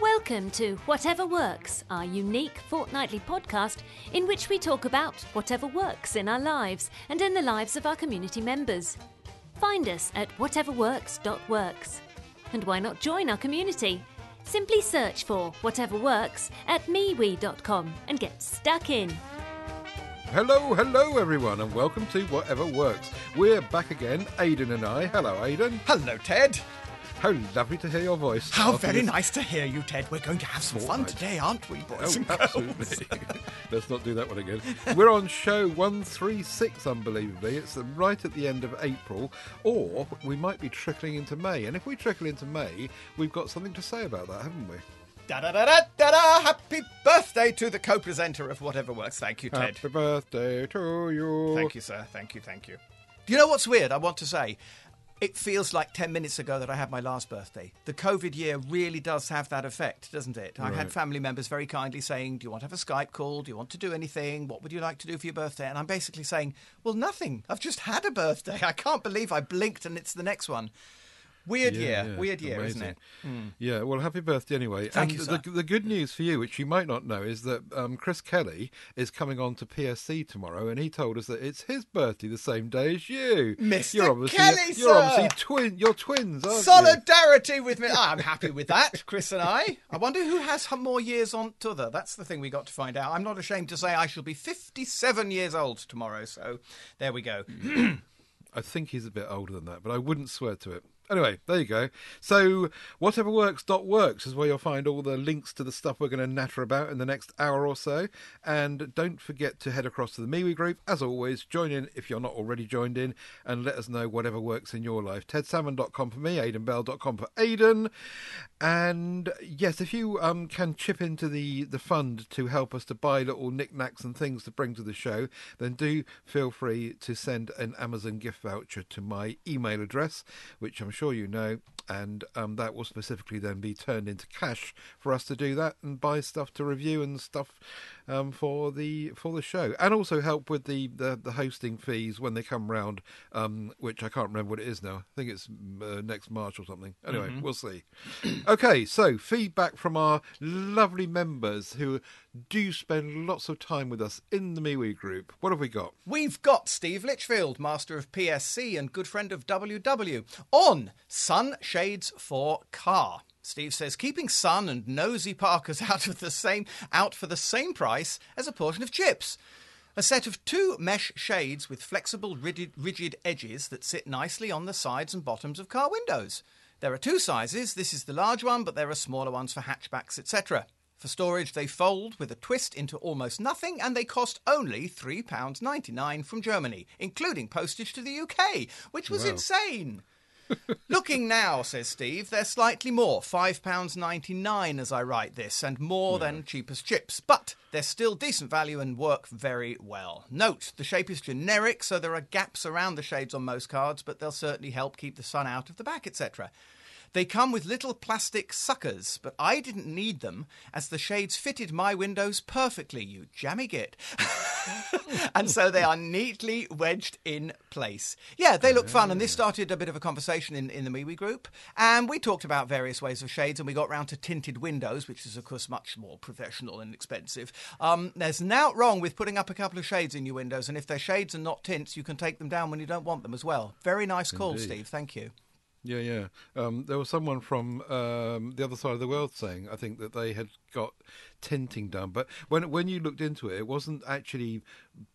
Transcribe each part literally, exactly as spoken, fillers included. Welcome to Whatever Works, our unique fortnightly podcast in which we talk about whatever works in our lives and in the lives of our community members. Find us at whatever works dot works. And why not join our community? Simply search for Whatever Works at me we dot com and get stuck in. Hello, hello everyone, and welcome to Whatever Works. We're back again, Aidan and I. Hello, Aidan. Hello, Ted. How lovely to hear your voice. How very nice to hear you, Ted. We're going to have some fun today, aren't we, boys and girls? Oh, absolutely. Let's not do that one again. We're on show one thirty-six, unbelievably. It's right at the end of April, or we might be trickling into May. And if we trickle into May, we've got something to say about that, haven't we? Da-da-da-da-da-da! Happy birthday to the co-presenter of Whatever Works. Thank you, Ted. Happy birthday to you. Thank you, sir. Thank you, thank you. You know what's weird? I want to say... It feels like ten minutes ago that I had my last birthday. The COVID year really does have that effect, doesn't it? Right. I had family members very kindly saying, do you want to have a Skype call? Do you want to do anything? What would you like to do for your birthday? And I'm basically saying, well, nothing. I've just had a birthday. I can't believe I blinked and it's the next one. Weird yeah, year, yeah, weird year, amazing. Isn't it? Mm. Yeah, well, happy birthday anyway. Thank and you, sir. The, the good news for you, which you might not know, is that um, Chris Kelly is coming on to P S C tomorrow, and he told us that it's his birthday the same day as you. Mister You're obviously, Kelly, you're, sir! You're obviously twin, you're twins, aren't Solidarity you? Solidarity with me. I'm happy with that, Chris and I. I wonder who has more years on t'other. That's the thing we got to find out. I'm not ashamed to say I shall be fifty-seven years old tomorrow, so there we go. I think he's a bit older than that, but I wouldn't swear to it. Anyway, there you go. So whatever works dot works is where you'll find all the links to the stuff we're going to natter about in the next hour or so. And don't forget to head across to the MeWe group. As always, join in if you're not already joined in and let us know whatever works in your life. ted salmon dot com for me, aidan bell dot com for Aidan. And yes, if you um, can chip into the, the fund to help us to buy little knickknacks and things to bring to the show, then do feel free to send an Amazon gift voucher to my email address, which I'm sure sure you know, and um, that will specifically then be turned into cash for us to do that and buy stuff to review and stuff um, for the for the show, and also help with the, the, the hosting fees when they come round, um, which I can't remember what it is now. I think it's uh, next March or something. Anyway, mm-hmm. We'll see. Okay, so feedback from our lovely members who do spend lots of time with us in the MeWe group. What have we got? We've got Steve Litchfield, master of P S C and good friend of W W, on Sunshades for Car. Steve says, keeping sun and nosy parkers out of the same out for the same price as a portion of chips. A set of two mesh shades with flexible rigid, rigid edges that sit nicely on the sides and bottoms of car windows. There are two sizes. This is the large one, but there are smaller ones for hatchbacks, et cetera. For storage, they fold with a twist into almost nothing, and they cost only three pounds ninety-nine from Germany, including postage to the U K, which was wow. insane. Looking now, says Steve, they're slightly more, five pounds ninety-nine as I write this, and more yeah. than cheapest chips. But they're still decent value and work very well. Note, the shape is generic, so there are gaps around the shades on most cards, but they'll certainly help keep the sun out of the back, et cetera. They come with little plastic suckers, but I didn't need them, as the shades fitted my windows perfectly, you jammygit. And so they are neatly wedged in place. Yeah, they look fun, and this started a bit of a conversation in, in the MeWe group, and we talked about various ways of shades, and we got round to tinted windows, which is, of course, much more professional and expensive. Um, there's nought wrong with putting up a couple of shades in your windows, and if they're shades and not tints, you can take them down when you don't want them as well. Very nice call, indeed. Steve. Thank you. Yeah, yeah. Um, there was someone from um, the other side of the world saying, I think, that they had got tinting done. But when when you looked into it, it wasn't actually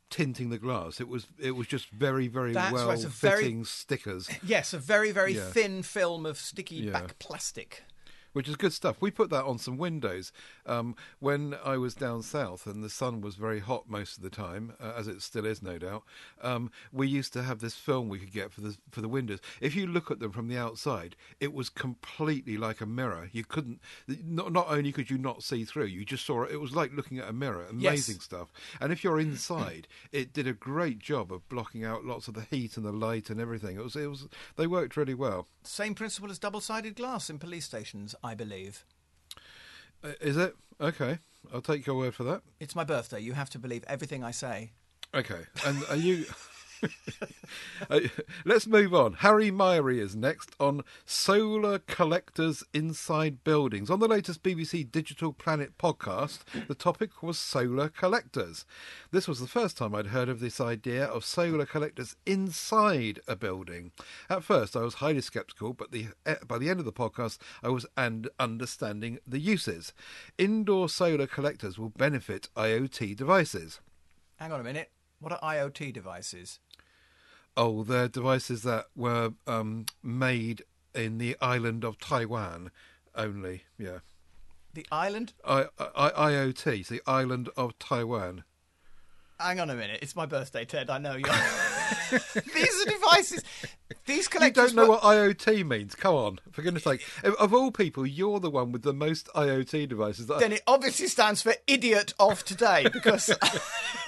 tinting the glass. It was it was just very, very That's well right. fitting very, stickers. Yes, a very, very yeah. thin film of sticky yeah. back plastic. Which is good stuff. We put that on some windows um, when I was down south and the sun was very hot most of the time, uh, as it still is, no doubt. Um, we used to have this film we could get for the for the windows. If you look at them from the outside, it was completely like a mirror. You couldn't. Not, not only could you not see through, you just saw it. It was like looking at a mirror. Amazing yes. stuff. And if you're inside, it did a great job of blocking out lots of the heat and the light and everything. It was. It was. They worked really well. Same principle as double-sided glass in police stations, I believe. Uh, is it? Okay. I'll take your word for that. It's my birthday. You have to believe everything I say. Okay. And are you... Let's move on. Harry Myrie is next on solar collectors inside buildings. On the latest B B C Digital Planet podcast, the topic was solar collectors. This was the first time I'd heard of this idea of solar collectors inside a building. At first, I was highly sceptical, but the, by the end of the podcast, I was and understanding the uses. Indoor solar collectors will benefit IoT devices. Hang on a minute. What are IoT devices? Oh, they're devices that were um, made in the island of Taiwan only, yeah. The island? I, I, IoT, it's the island of Taiwan. Hang on a minute. It's my birthday, Ted. I know you're... These are devices. These collectors... You don't know were... what IoT means. Come on. For goodness sake. Of all people, you're the one with the most IoT devices. That then I... it obviously stands for Idiot of Today, because...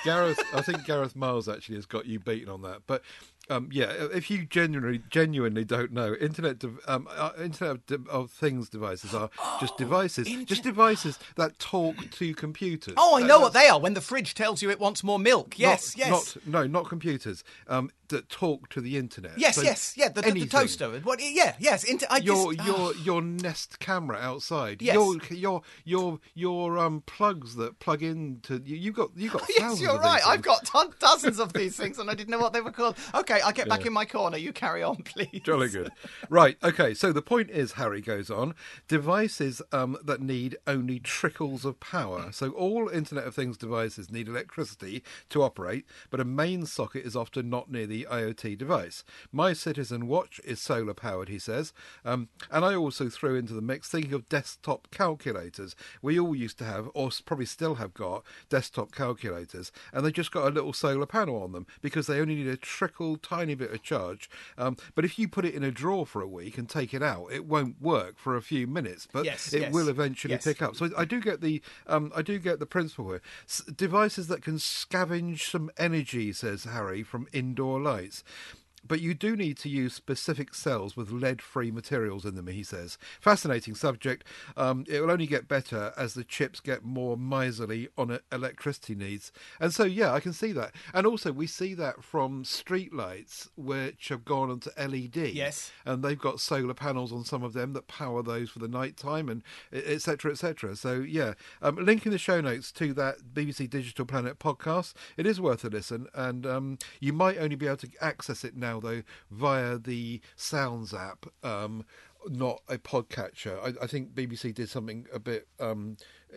Gareth, I think Gareth Miles actually has got you beaten on that. But... Um, yeah, if you genuinely genuinely don't know, Internet de- um, uh, Internet of, de- of Things devices are oh, just devices, inter- just devices that talk to computers. Oh, I know uh, what they are. When the fridge tells you it wants more milk. Yes, not, yes. Not, no, not computers um, that talk to the internet. Yes, so yes, yeah. The, the, the toaster. What? Yeah, yes. Inter- I your just, your oh. your Nest camera outside. Yes. Your your your your um plugs that plug into you. You got you got. Thousands yes, you're of right. These I've got ton- dozens of these things, and I didn't know what they were called. Okay. I'll get back yeah. in my corner. You carry on, please. Jolly good. Right, okay, so the point is, Harry goes on, devices um, that need only trickles of power. So all Internet of Things devices need electricity to operate, but a main socket is often not near the IoT device. My Citizen Watch is solar-powered, he says, um, and I also threw into the mix, thinking of desktop calculators. We all used to have, or probably still have got, desktop calculators, and they just got a little solar panel on them because they only need a trickle tiny bit of charge, um, but if you put it in a drawer for a week and take it out, it won't work for a few minutes, but yes, it yes, will eventually yes. pick up. So I do get the um, I do get the principle here. S- devices that can scavenge some energy, says Harry, from indoor lights. But you do need to use specific cells with lead-free materials in them, he says. Fascinating subject. Um, it will only get better as the chips get more miserly on electricity needs. And so, yeah, I can see that. And also, we see that from streetlights, which have gone onto L E D. Yes. And they've got solar panels on some of them that power those for the night time, and et cetera, et cetera. So, yeah. Um, link in the show notes to that B B C Digital Planet podcast. It is worth a listen, and um, you might only be able to access it now, though, via the Sounds app, um, not a podcatcher. I, I think B B C did something a bit um,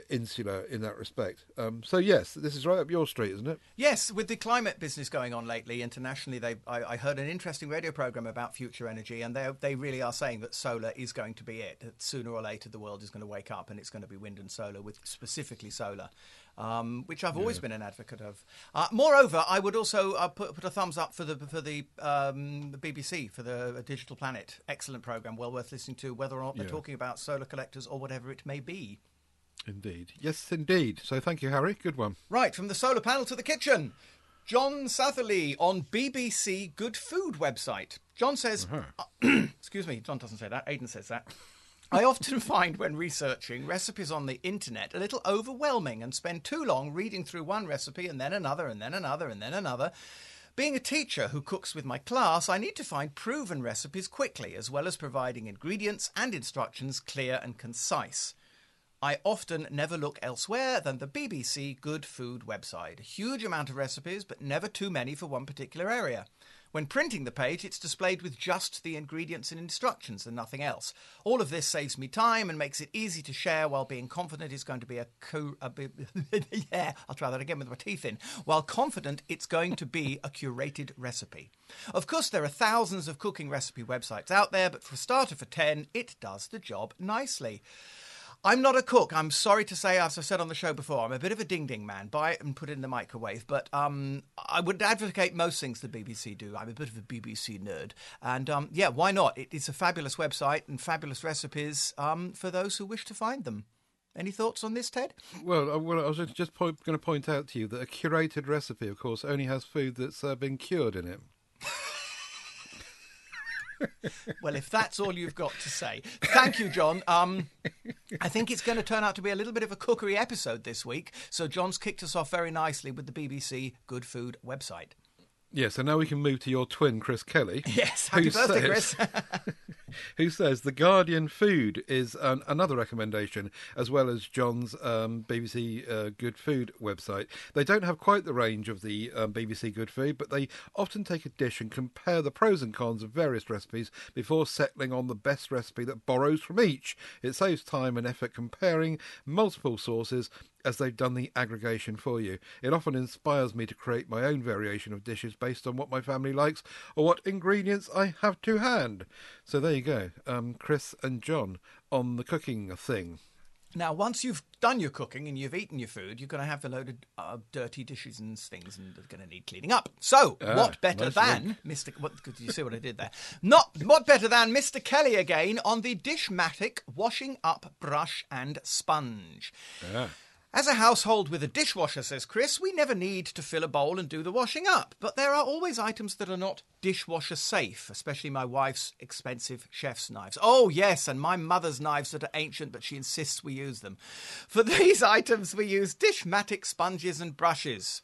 insular in that respect. Um, so, yes, this is right up your street, isn't it? Yes, with the climate business going on lately internationally, they I, I heard an interesting radio programme about future energy, and they they really are saying that solar is going to be it. That sooner or later, the world is going to wake up and it's going to be wind and solar, with specifically solar. Um, which I've always yeah. been an advocate of. Uh, moreover, I would also uh, put, put a thumbs up for the for the, um, the B B C, for the Digital Planet. Excellent programme, well worth listening to, whether or not they're yeah. talking about solar collectors or whatever it may be. Indeed. Yes, indeed. So thank you, Harry. Good one. Right, from the solar panel to the kitchen. John Satherley on B B C Good Food website. John says... Uh-huh. excuse me, John doesn't say that. Aidan says that. I often find when researching recipes on the internet a little overwhelming and spend too long reading through one recipe and then another and then another and then another. Being a teacher who cooks with my class, I need to find proven recipes quickly, as well as providing ingredients and instructions clear and concise. I often never look elsewhere than the B B C Good Food website. A huge amount of recipes, but never too many for one particular area. When printing the page, it's displayed with just the ingredients and instructions and nothing else. All of this saves me time and makes it easy to share, while being confident it's going to be a... Cu- a b- yeah, I'll try that again with my teeth in. While confident it's going to be a curated recipe. Of course, there are thousands of cooking recipe websites out there, but for a starter for ten, it does the job nicely. I'm not a cook. I'm sorry to say, as I said on the show before, I'm a bit of a ding-ding man. Buy it and put it in the microwave. But um, I would advocate most things the B B C do. I'm a bit of a B B C nerd. And, um, yeah, why not? It, it's a fabulous website and fabulous recipes um, for those who wish to find them. Any thoughts on this, Ted? Well, I was just point, going to point out to you that a curated recipe, of course, only has food that's uh, been cured in it. Well, if that's all you've got to say. Thank you, John. Um, I think it's going to turn out to be a little bit of a cookery episode this week. So John's kicked us off very nicely with the B B C Good Food website. Yeah, so now we can move to your twin, Chris Kelly. Yes, happy birthday, says, Chris. Who says The Guardian Food is an, another recommendation, as well as John's um, B B C uh, Good Food website. They don't have quite the range of the um, B B C Good Food, but they often take a dish and compare the pros and cons of various recipes before settling on the best recipe that borrows from each. It saves time and effort comparing multiple sources, as they've done the aggregation for you. It often inspires me to create my own variation of dishes based on what my family likes or what ingredients I have to hand. So there you go, um, Chris and John on the cooking thing. Now, once you've done your cooking and you've eaten your food, you're going to have a load of uh, dirty dishes and things, and they're going to need cleaning up. So, ah, what better nice than link. Mister What, did you see what I did there? Not what better than Mister Kelly again on the Dishmatic washing up brush and sponge. Ah. As a household with a dishwasher, says Chris, we never need to fill a bowl and do the washing up. But there are always items that are not dishwasher safe, especially my wife's expensive chef's knives. Oh, yes, and my mother's knives that are ancient, but she insists we use them. For these items, we use Dishmatic sponges and brushes.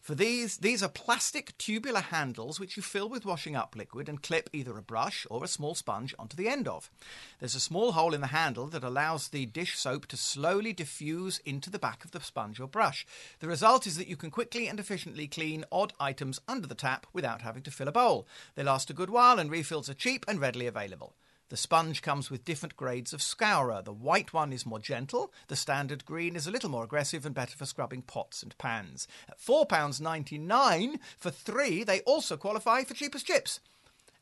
For these, these are plastic tubular handles which you fill with washing up liquid and clip either a brush or a small sponge onto the end of. There's a small hole in the handle that allows the dish soap to slowly diffuse into the back of the sponge or brush. The result is that you can quickly and efficiently clean odd items under the tap without having to fill a bowl. They last a good while and refills are cheap and readily available. The sponge comes with different grades of scourer. The white one is more gentle. The standard green is a little more aggressive and better for scrubbing pots and pans. At four pounds ninety-nine for three, they also qualify for cheapest chips.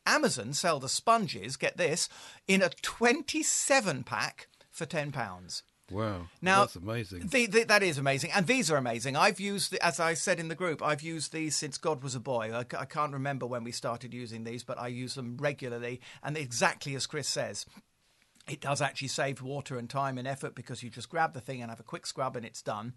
Amazon sell the sponges, get this, in a twenty-seven pack for ten pounds. Wow, now, that's amazing. The, the, that is amazing. And these are amazing. I've used, the, as I said in the group, I've used these since God was a boy. I, I can't remember when we started using these, but I use them regularly. And exactly as Chris says, it does actually save water and time and effort because you just grab the thing and have a quick scrub and it's done.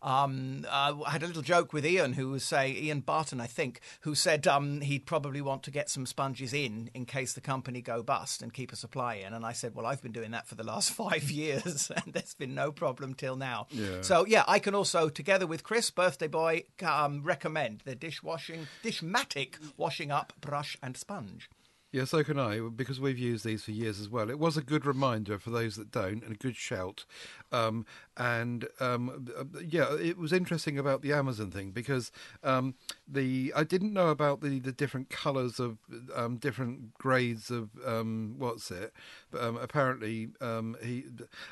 Um, I had a little joke with Ian, who was saying, Ian Barton, I think, who said um, he'd probably want to get some sponges in in case the company go bust and keep a supply in. And I said, well, I've been doing that for the last five years and there's been no problem till now. Yeah. So, yeah, I can also, together with Chris, birthday boy, um, recommend the dishwashing, Dishmatic washing up brush and sponge. Yeah, so can I, because we've used these for years as well. It was a good reminder for those that don't, and a good shout. Um, and, um, yeah, it was interesting about the Amazon thing, because um, the I didn't know about the, the different colours of um, different grades of, um, what's it? But, um, apparently, um, he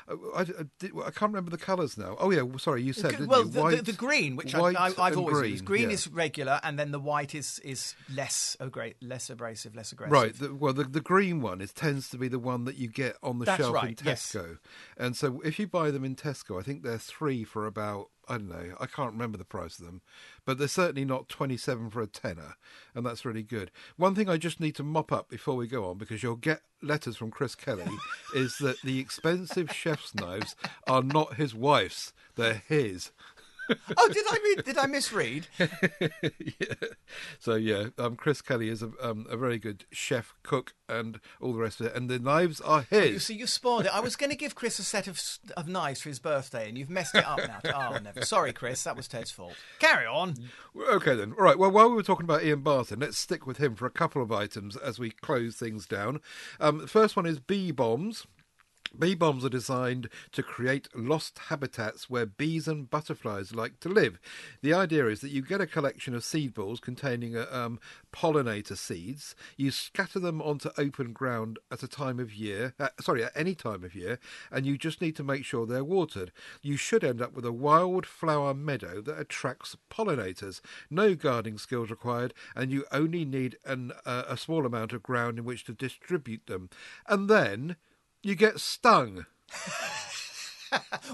I, I, did, I can't remember the colours now. Oh, yeah, sorry, you said, didn't well, you? The, white, the, the green, which I, I, I've always green, used. Green yeah. is regular, and then the white is, is less, agra- less abrasive, less aggressive. Right. The, well, the, the green one is tends to be the one that you get on the That's shelf right, in Tesco. Yes. And so if you buy them in Tesco, I think they're three for about, I don't know, I can't remember the price of them, but they're certainly not twenty-seven for a tenner, and that's really good. One thing I just need to mop up before we go on, because you'll get letters from Chris Kelly, is that the expensive chef's knives are not his wife's, they're his. Oh, did I read, did I misread? yeah. So, yeah, um, Chris Kelly is a, um, a very good chef, cook, and all the rest of it. And the knives are his. Oh, you see, you spoiled it. I was going to give Chris a set of of knives for his birthday, and you've messed it up now. Oh, never. Sorry, Chris. That was Ted's fault. Carry on. Okay, then. All right. Well, while we were talking about Ian Barton, let's stick with him for a couple of items as we close things down. Um, the first one is bee bombs. Bee bombs are designed to create lost habitats where bees and butterflies like to live. The idea is that you get a collection of seed balls containing a, um, pollinator seeds. You scatter them onto open ground at a time of year, uh, sorry, at any time of year, and you just need to make sure they're watered. You should end up with a wildflower meadow that attracts pollinators. No gardening skills required, and you only need an, uh, a small amount of ground in which to distribute them. And then you get stung.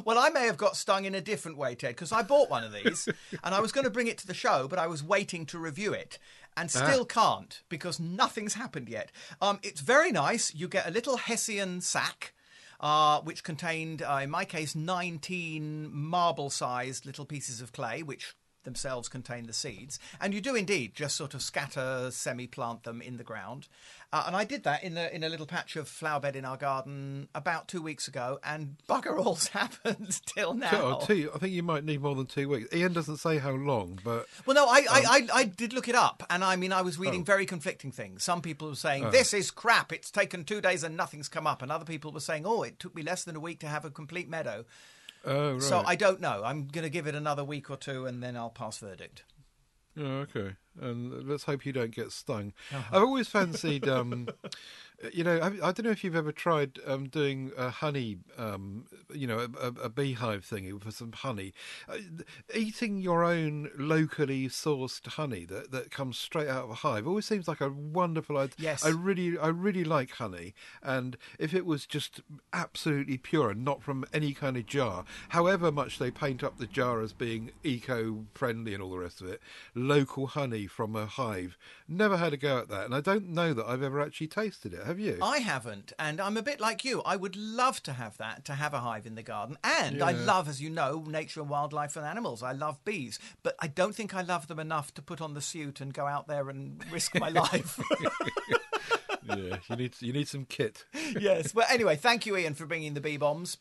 Well, I may have got stung in a different way, Ted, because I bought one of these and I was going to bring it to the show, but I was waiting to review it and still ah. can't because nothing's happened yet. Um, it's very nice. You get a little Hessian sack, Uh, which contained, uh, in my case, nineteen marble-sized little pieces of clay, which themselves contain the seeds. And you do indeed just sort of scatter, semi-plant them in the ground. Uh, and I did that in a, in a little patch of flower bed in our garden about two weeks ago, and bugger all's happened till now. Sure, two, I think you might need more than two weeks. Ian doesn't say how long, but... Well, no, I, um, I, I, I did look it up, and I mean, I was reading oh. very conflicting things. Some people were saying, oh. this is crap, it's taken two days and nothing's come up. And other people were saying, oh, it took me less than a week to have a complete meadow. Oh, right. So I don't know. I'm going to give it another week or two, and then I'll pass verdict. Oh, okay. And let's hope you don't get stung. Uh-huh. I've always fancied, um, you know, I, I don't know if you've ever tried um, doing a honey, um, you know, a, a beehive thingy for some honey. Uh, eating your own locally sourced honey that, that comes straight out of a hive always seems like a wonderful idea. Yes. I really, I really like honey. And if it was just absolutely pure and not from any kind of jar, however much they paint up the jar as being eco-friendly and all the rest of it, local honey from a hive. Never had a go at that, and I don't know that I've ever actually tasted it. Have you? I haven't, and I'm a bit like you. I would love to have that, to have a hive in the garden. And yeah. I love, as you know, nature and wildlife and animals. I love bees, but I don't think I love them enough to put on the suit and go out there and risk my life. Yeah, you need you need some kit. Yes. Well, anyway, thank you, Ian, for bringing the bee bombs.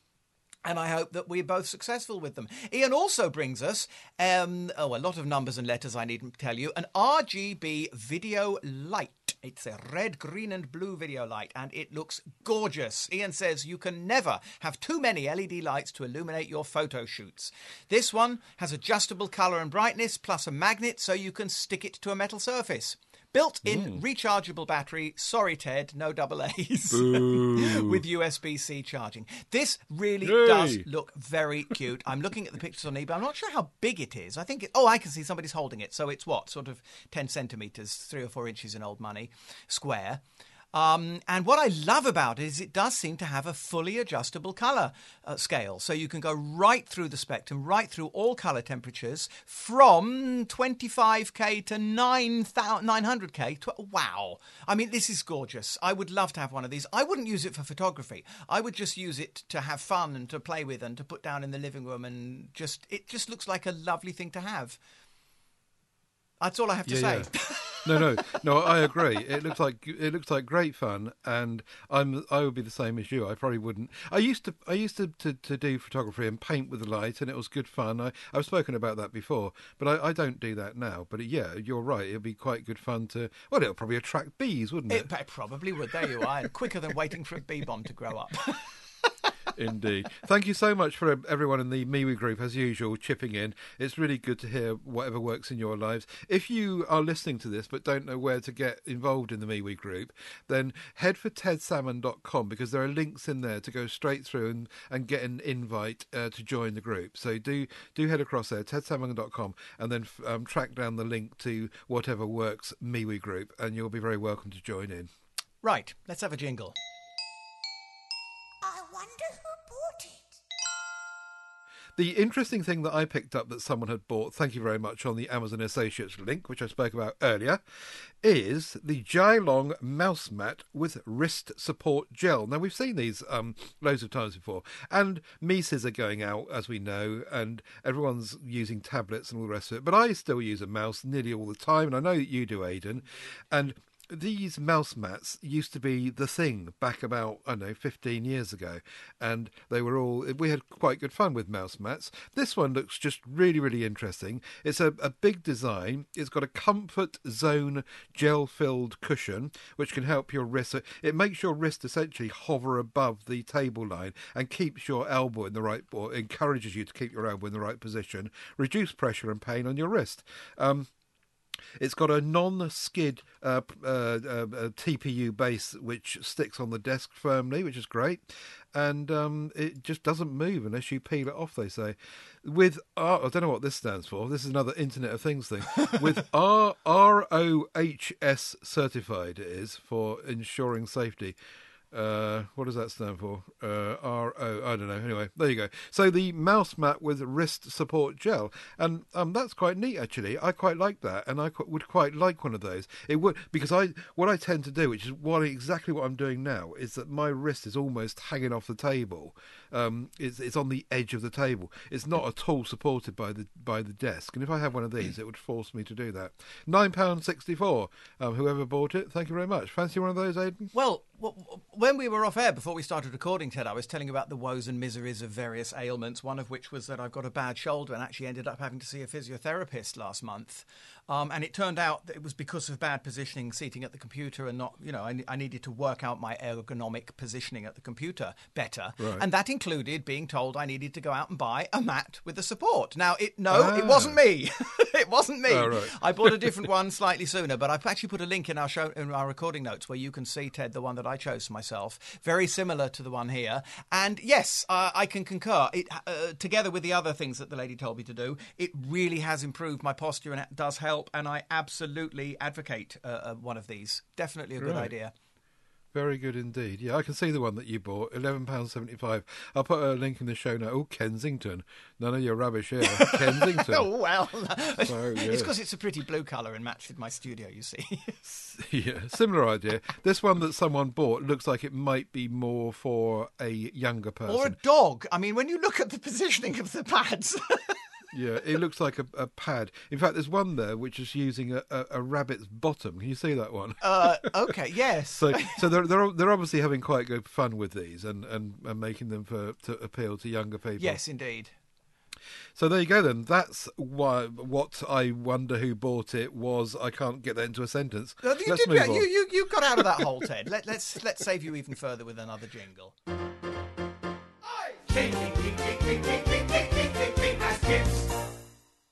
And I hope that we're both successful with them. Ian also brings us, um, oh, a lot of numbers and letters I needn't tell you, an R G B video light. It's a red, green and blue video light, and it looks gorgeous. Ian says you can never have too many L E D lights to illuminate your photo shoots. This one has adjustable colour and brightness, plus a magnet so you can stick it to a metal surface. Built-in mm. rechargeable battery. Sorry, Ted, no double A's. With U S B C charging. This really Yay. does look very cute. I'm looking at the pictures on eBay. I'm not sure how big it is. I think it, oh, I can see somebody's holding it. So it's what, sort of ten centimetres, three or four inches in old money, square. Um, and what I love about it is it does seem to have a fully adjustable colour uh, scale. So you can go right through the spectrum, right through all colour temperatures from twenty-five K to nine hundred K. To, wow. I mean, this is gorgeous. I would love to have one of these. I wouldn't use it for photography. I would just use it to have fun and to play with and to put down in the living room. And just it just looks like a lovely thing to have. That's all I have to yeah, say. Yeah. No, no, no. I agree. It looks like it looks like great fun, and I'm I would be the same as you. I probably wouldn't. I used to I used to, to, to do photography and paint with the light, and it was good fun. I I've spoken about that before, but I, I don't do that now. But yeah, you're right. It'd be quite good fun to. Well, it'll probably attract bees, wouldn't it? It probably would. There you are. Quicker than waiting for a bee bomb to grow up. Indeed. Thank you so much for everyone in the MeWe group, as usual, chipping in. It's really good to hear whatever works in your lives. If you are listening to this but don't know where to get involved in the MeWe group, then head for ted salmon dot com because there are links in there to go straight through and, and get an invite uh, to join the group. So do do head across there, ted salmon dot com, and then um, track down the link to Whatever Works MeWe group, and you'll be very welcome to join in. Right, let's have a jingle. I wonder who bought it. The interesting thing that I picked up that someone had bought, thank you very much, on the Amazon Associates link, which I spoke about earlier, is the Jilong mouse mat with wrist support gel. Now, we've seen these um, loads of times before, and Mii's are going out, as we know, and everyone's using tablets and all the rest of it, but I still use a mouse nearly all the time, and I know that you do, Aidan, and these mouse mats used to be the thing back about, I don't know, fifteen years ago. And they were all, we had quite good fun with mouse mats. This one looks just really, really interesting. It's a, a big design. It's got a comfort zone gel-filled cushion, which can help your wrist. It makes your wrist essentially hover above the table line and keeps your elbow in the right, or encourages you to keep your elbow in the right position, reduce pressure and pain on your wrist. Um, It's got a non-skid uh, uh, uh, T P U base which sticks on the desk firmly, which is great. And um, it just doesn't move unless you peel it off, they say. With, R- I don't know what this stands for. This is another Internet of Things thing. With R- ROHS certified, it is, for ensuring safety. Uh, what does that stand for? Uh, R O, I don't know. Anyway, there you go. So the mouse mat with wrist support gel. And um, that's quite neat, actually. I quite like that, and I qu- would quite like one of those. It would, because I what I tend to do, which is what, exactly what I'm doing now, is that my wrist is almost hanging off the table. Um, it's, it's on the edge of the table. It's not at all supported by the by the desk. And if I had one of these, it would force me to do that. nine pounds sixty-four. Um, whoever bought it, thank you very much. Fancy one of those, Aidan? Well, when we were off air before we started recording, Ted, I was telling about the woes and miseries of various ailments, one of which was that I've got a bad shoulder and actually ended up having to see a physiotherapist last month. Um, and it turned out that it was because of bad positioning, seating at the computer, and not, you know, I, I needed to work out my ergonomic positioning at the computer better. Right. And that included being told I needed to go out and buy a mat with a support. Now, it, no, ah. it wasn't me. It wasn't me. Oh, right. I bought a different one slightly sooner, but I've actually put a link in our show, in our recording notes, where you can see, Ted, the one that I chose for myself, very similar to the one here. And yes, uh, I can concur. It, uh, together with the other things that the lady told me to do, it really has improved my posture and it does help. And I absolutely advocate uh, uh, one of these. Definitely a good right. idea. Very good indeed. Yeah, I can see the one that you bought, eleven pounds seventy-five. I'll put a link in the show now. Oh, Kensington. None of your rubbish here. Kensington. Oh, well. So, yeah. It's because it's a pretty blue colour and matched with my studio, you see. Yeah, similar idea. This one that someone bought looks like it might be more for a younger person. Or a dog. I mean, when you look at the positioning of the pads... Yeah, it looks like a, a pad. In fact, there's one there which is using a, a, a rabbit's bottom. Can you see that one? Uh, okay, yes. so, so they're they're they're obviously having quite good fun with these and, and, and making them for to appeal to younger people. Yes, indeed. So there you go then. That's why what I wonder who bought it was. I can't get that into a sentence. No, you, let's did, move on. you you you got out of that hole, Ted. Let, let's let's save you even further with another jingle.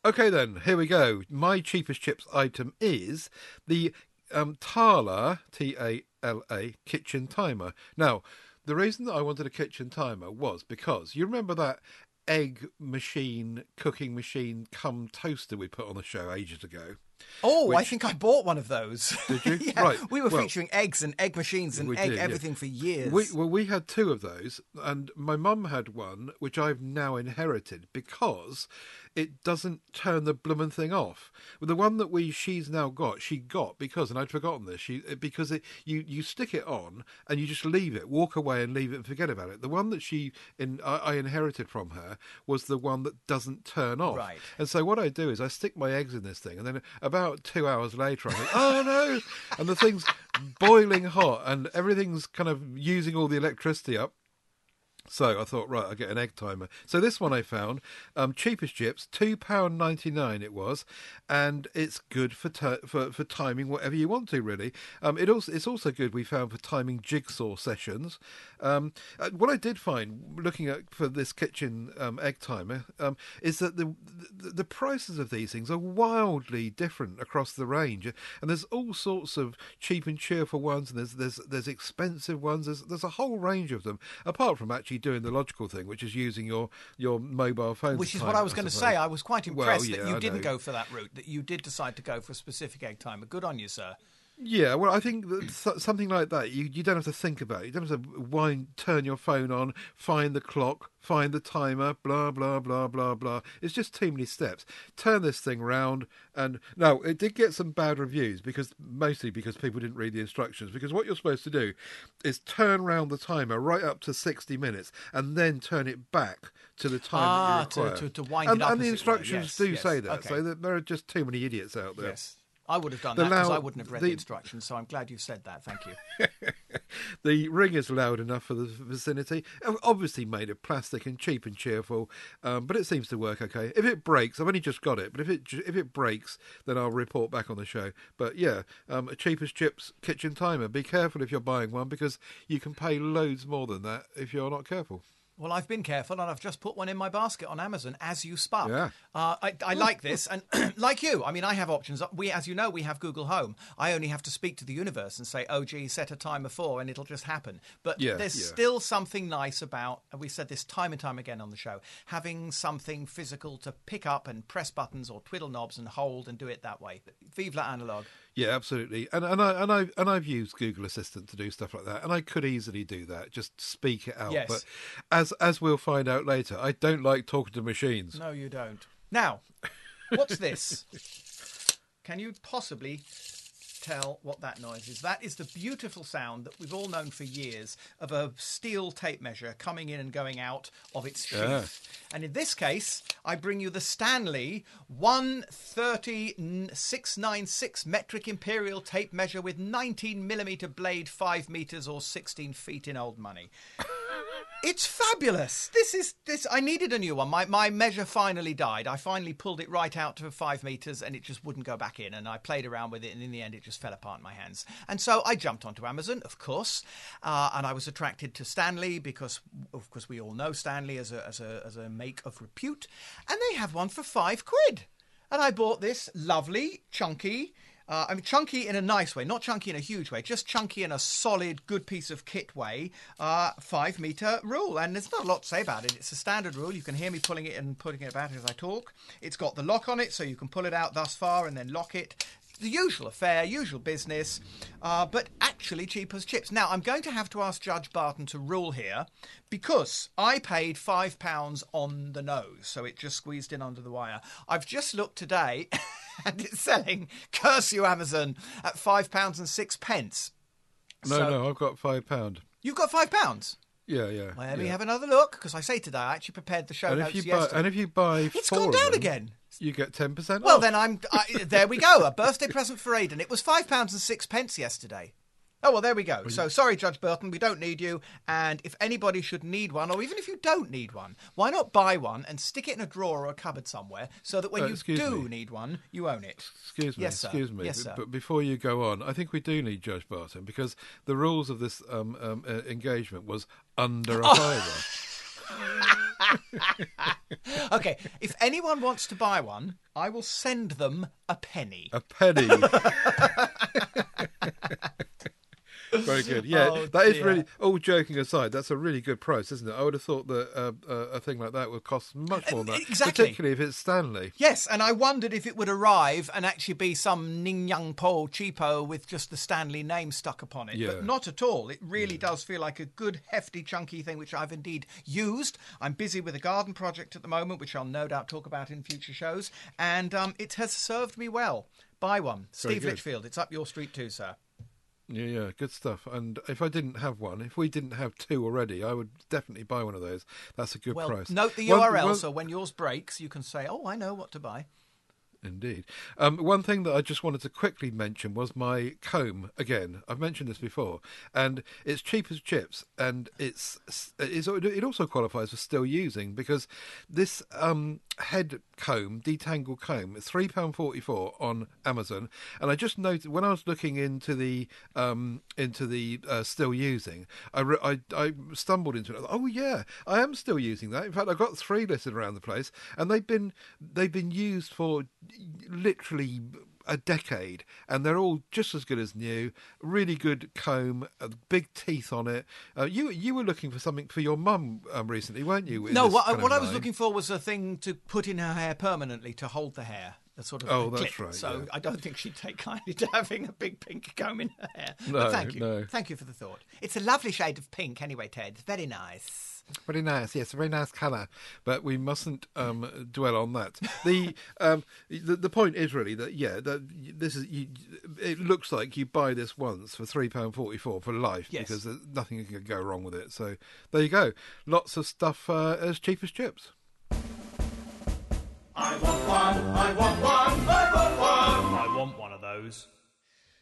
Okay then, here we go. My cheapest chips item is the um, Tala, T A L A, kitchen timer. Now, the reason that I wanted a kitchen timer was because, you remember that egg machine, cooking machine, cum toaster we put on the show ages ago? Oh, which... I think I bought one of those. Did you? Yeah, right. We were well, featuring eggs and egg machines and egg did, everything yeah. for years. We, well, we had two of those, and my mum had one, which I've now inherited because it doesn't turn the bloomin' thing off. Well, the one that we she's now got, she got because, and I'd forgotten this, she because it, you, you stick it on and you just leave it, walk away and leave it and forget about it. The one that she in I, I inherited from her was the one that doesn't turn off. Right. And so what I do is I stick my eggs in this thing, and then about two hours later, I'm like, oh no! And the thing's boiling hot, and everything's kind of using all the electricity up. So I thought, right, I'll get an egg timer. So this one I found, um, cheapest chips, two pounds ninety-nine it was, and it's good for t- for, for timing whatever you want to, really. Um, it also It's also good, we found, for timing jigsaw sessions. Um, what I did find, looking at for this kitchen um, egg timer, um, is that the, the the prices of these things are wildly different across the range. And there's all sorts of cheap and cheerful ones, and there's there's, there's expensive ones. There's, there's a whole range of them, apart from actually doing the logical thing, which is using your your mobile phone, which is what I was going to say. I was quite impressed well, yeah, that you I didn't know. go for that route, that you did decide to go for a specific egg timer. Good on you, sir. Yeah, well, I think that something like that, you, you don't have to think about it. You don't have to wind, turn your phone on, find the clock, find the timer, blah, blah, blah, blah, blah. It's just too many steps. Turn this thing round. And now, it did get some bad reviews, because mostly because people didn't read the instructions. Because what you're supposed to do is turn round the timer right up to sixty minutes and then turn it back to the time ah, that you require. To, to, to wind and, it up. And the instructions yes, do yes, say that. Okay. So there are just too many idiots out there. Yes. I would have done the that because I wouldn't have read the, the instructions, so I'm glad you said that. Thank you. The ring is loud enough for the vicinity. Obviously made of plastic and cheap and cheerful, um, but it seems to work okay. If it breaks, I've only just got it, but if it if it breaks, then I'll report back on the show. But yeah, um, a cheapest chips kitchen timer. Be careful if you're buying one, because you can pay loads more than that if you're not careful. Well, I've been careful, and I've just put one in my basket on Amazon as you spoke. Yeah. Uh, I, I like this, and like you, I mean, I have options. We, as you know, we have Google Home. I only have to speak to the universe and say, oh, gee, set a timer for, and it'll just happen. But yeah, there's yeah. still something nice about, and we've said this time and time again on the show, having something physical to pick up and press buttons or twiddle knobs and hold and do it that way. Vive la analogue. Yeah, absolutely. And and I and I and I've used Google Assistant to do stuff like that, and I could easily do that. Just speak it out. Yes. But as as we'll find out later, I don't like talking to machines. No, you don't. Now, what's this? Can you possibly tell what that noise is? That is the beautiful sound that we've all known for years of a steel tape measure coming in and going out of its sheath. Yeah. And in this case, I bring you the Stanley one thirty six ninety-six metric imperial tape measure with nineteen millimeter blade, five meters or sixteen feet in old money. It's fabulous. This is this. I needed a new one. My my measure finally died. I finally pulled it right out to five meters, and it just wouldn't go back in. And I played around with it, and in the end, it just fell apart in my hands. And so I jumped onto Amazon, of course, uh, and I was attracted to Stanley because, of course, we all know Stanley as a as a as a make of repute, and they have one for five quid. And I bought this lovely, chunky. Uh, I mean, chunky in a nice way, not chunky in a huge way, just chunky in a solid, good piece of kit way, uh, five-metre rule. And there's not a lot to say about it. It's a standard rule. You can hear me pulling it and putting it about as I talk. It's got the lock on it, so you can pull it out thus far and then lock it. The usual affair, usual business, uh, but actually cheap as chips. Now, I'm going to have to ask Judge Barton to rule here because I paid five pounds on the nose, so it just squeezed in under the wire. I've just looked today and it's selling, curse you, Amazon, at five pounds and sixpence. No, so, no, I've got five pounds. You've got five pounds? Yeah, yeah. Well, let yeah. me have another look because I say today I actually prepared the show and notes if you yesterday. Buy, and if you buy it's four gone down them, again. You get ten percent off. Well, then I'm. I, there we go. A birthday present for Aidan. It was five pounds and sixpence yesterday. Oh well, there we go. So sorry, Judge Burton, we don't need you. And if anybody should need one, or even if you don't need one, why not buy one and stick it in a drawer or a cupboard somewhere, so that when uh, you do me. need one, you own it. Excuse me. Yes, sir. Excuse me. Yes, sir. But before you go on, I think we do need Judge Burton because the rules of this um, um, uh, engagement was under a oh. highway. Okay, if anyone wants to buy one, I will send them a penny. A penny. Very good. Yeah, oh, that is dear. Really. All joking aside, that's a really good price, isn't it? I would have thought that uh, uh, a thing like that would cost much more than that. Exactly. Particularly if it's Stanley. Yes, and I wondered if it would arrive and actually be some Ning-Yang Po cheapo with just the Stanley name stuck upon it. Yeah. But not at all. It really yeah. does feel like a good, hefty, chunky thing, which I've indeed used. I'm busy with a garden project at the moment, which I'll no doubt talk about in future shows, and um, it has served me well. Buy one. Very Steve good. Litchfield, it's up your street too, sir. Yeah, yeah, good stuff. And if I didn't have one, if we didn't have two already, I would definitely buy one of those. That's a good well, price. Note the one, U R L, one... so when yours breaks, you can say, oh, I know what to buy. Indeed. Um, one thing that I just wanted to quickly mention was my comb. Again, I've mentioned this before, and it's cheap as chips, and it's, it's it also qualifies for still using because this um, head comb, detangle comb, is three pounds forty-four on Amazon. And I just noticed when I was looking into the um, into the uh, still using, I, re- I I stumbled into it. I thought, oh yeah, I am still using that. In fact, I've got three listed around the place, and they've been they've been used for literally a decade, and they're all just as good as new. Really good comb, uh, big teeth on it. Uh, you you were looking for something for your mum um, recently, weren't you? No, what, what I was looking for was a thing to put in her hair permanently to hold the hair. The sort of oh, clip. That's right. So yeah. I don't think she'd take kindly to having a big pink comb in her hair. No, but thank you, no. thank you for the thought. It's a lovely shade of pink, anyway, Ted. Very nice. Very nice, yes, a very nice colour, but we mustn't um, dwell on that. The, um, the the point is really that yeah, that this is you, it looks like you buy this once for three pound forty four for life yes. because there's nothing can go wrong with it. So there you go, lots of stuff uh, as cheap as chips. I want one. I want one. I want one. I want one of those.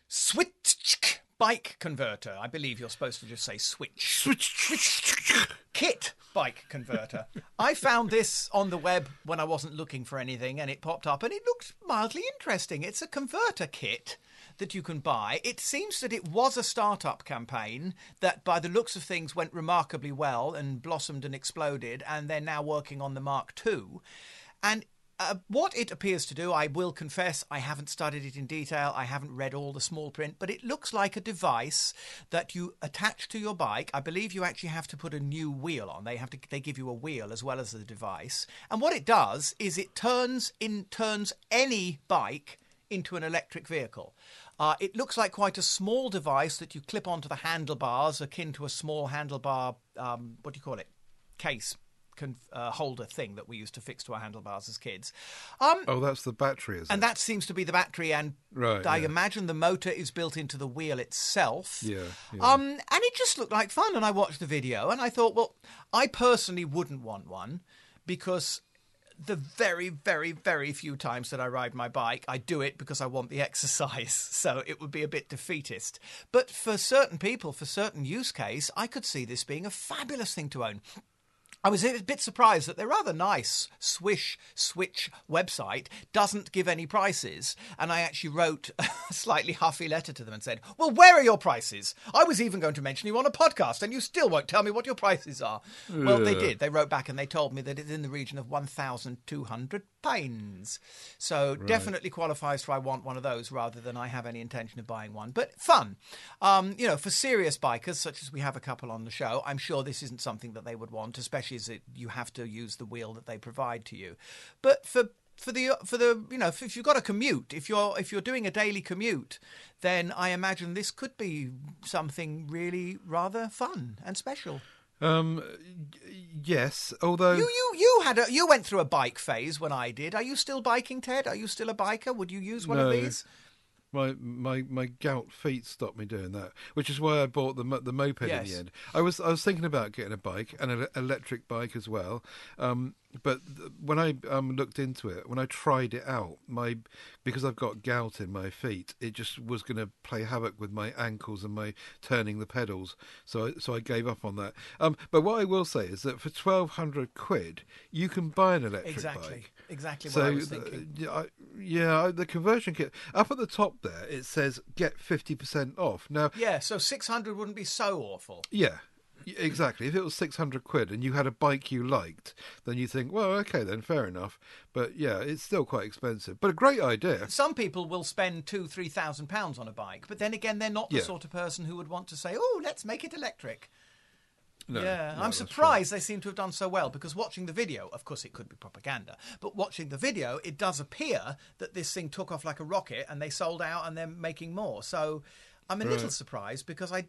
Switch bike converter. I believe you're supposed to just say switch. Switch. Switch. Kit bike converter. I found this on the web when I wasn't looking for anything, and it popped up, and it looked mildly interesting. It's a converter kit that you can buy. It seems that it was a startup campaign that, by the looks of things, went remarkably well and blossomed and exploded, and they're now working on the Mark two. And Uh, what it appears to do, I will confess, I haven't studied it in detail. I haven't read all the small print, but it looks like a device that you attach to your bike. I believe you actually have to put a new wheel on. They have to, they give you a wheel as well as the device. And what it does is it turns in turns any bike into an electric vehicle. Uh, it looks like quite a small device that you clip onto the handlebars, akin to a small handlebar, um, what do you call it, case con- uh, holder thing that we used to fix to our handlebars as kids. Um, oh, that's the battery, is it? And that seems to be the battery, and right, I yeah. imagine the motor is built into the wheel itself. Yeah, yeah. Um, and it just looked like fun, and I watched the video, and I thought, well, I personally wouldn't want one, because the very, very, very few times that I ride my bike, I do it because I want the exercise. So it would be a bit defeatist. But for certain people, for certain use case, I could see this being a fabulous thing to own. I was a bit surprised that their rather nice Swish Switch website doesn't give any prices. And I actually wrote a slightly huffy letter to them and said, well, where are your prices? I was even going to mention you on a podcast and you still won't tell me what your prices are. Yeah. Well, they did. They wrote back and they told me that it's in the region of one thousand two hundred pounds. So right. definitely qualifies for I want one of those rather than I have any intention of buying one. But fun. Um, you know, for serious bikers, such as we have a couple on the show, I'm sure this isn't something that they would want, especially is that you have to use the wheel that they provide to you. But for for the for the you know, if you've got a commute, if you're if you're doing a daily commute, then I imagine this could be something really rather fun and special. Um, yes, although you you you had a, you went through a bike phase when I did. Are you still biking, Ted? Are you still a biker? Would you use one no. of these? My, my my gout feet stopped me doing that, which is why I bought the the moped yes. in the end. I was I was thinking about getting a bike, and an electric bike as well. Um, but when I um, looked into it, when I tried it out, my because I've got gout in my feet, it just was going to play havoc with my ankles and my turning the pedals. So I, so I gave up on that. Um, but what I will say is that for twelve hundred quid, you can buy an electric exactly. bike. Exactly what so, I was thinking. Uh, yeah, the conversion kit. Up at the top there, it says get fifty percent off. Now, yeah, so six hundred wouldn't be so awful. Yeah, exactly. If it was six hundred quid and you had a bike you liked, then you think, well, okay, then fair enough. But yeah, it's still quite expensive. But a great idea. Some people will spend two, three thousand pounds on a bike. But then again, they're not the yeah. sort of person who would want to say, oh, let's make it electric. No, yeah, no, I'm surprised right. they seem to have done so well, because watching the video, of course it could be propaganda, but watching the video, it does appear that this thing took off like a rocket and they sold out and they're making more. So I'm a right. little surprised, because, I,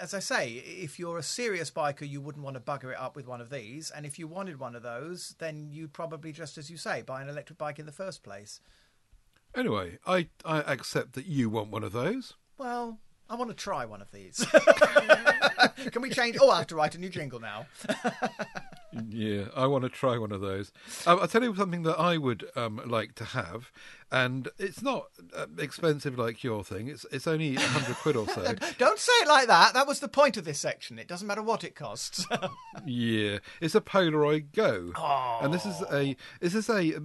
as I say, if you're a serious biker, you wouldn't want to bugger it up with one of these. And if you wanted one of those, then you'd probably, just as you say, buy an electric bike in the first place. Anyway, I, I accept that you want one of those. Well, I want to try one of these. Can we change? Oh, I have to write a new jingle now. Yeah, I want to try one of those. Um, I'll tell you something that I would um, like to have, and it's not uh, expensive like your thing. It's it's only one hundred quid or so. Don't say it like that. That was the point of this section. It doesn't matter what it costs. Yeah, it's a Polaroid Go. Oh. And this is a this is a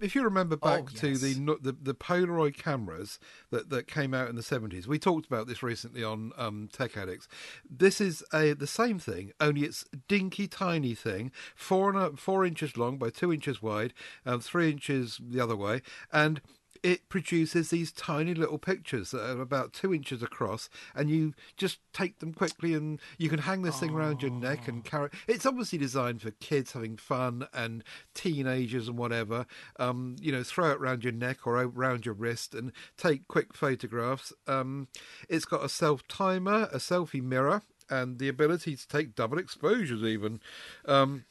if you remember back oh, yes. to the, the the Polaroid cameras that, that came out in the seventies. We talked about this recently on um, Tech Addicts. This is a the same thing, only it's a dinky tiny thing, four and a, four inches long by two inches wide, and three inches the other way, and it produces these tiny little pictures that are about two inches across, and you just take them quickly, and you can hang this oh. thing around your neck and carry. It's obviously designed for kids having fun and teenagers and whatever. Um, you know, throw it around your neck or around your wrist and take quick photographs. Um, it's got a self timer, a selfie mirror, and the ability to take double exposures even. Um,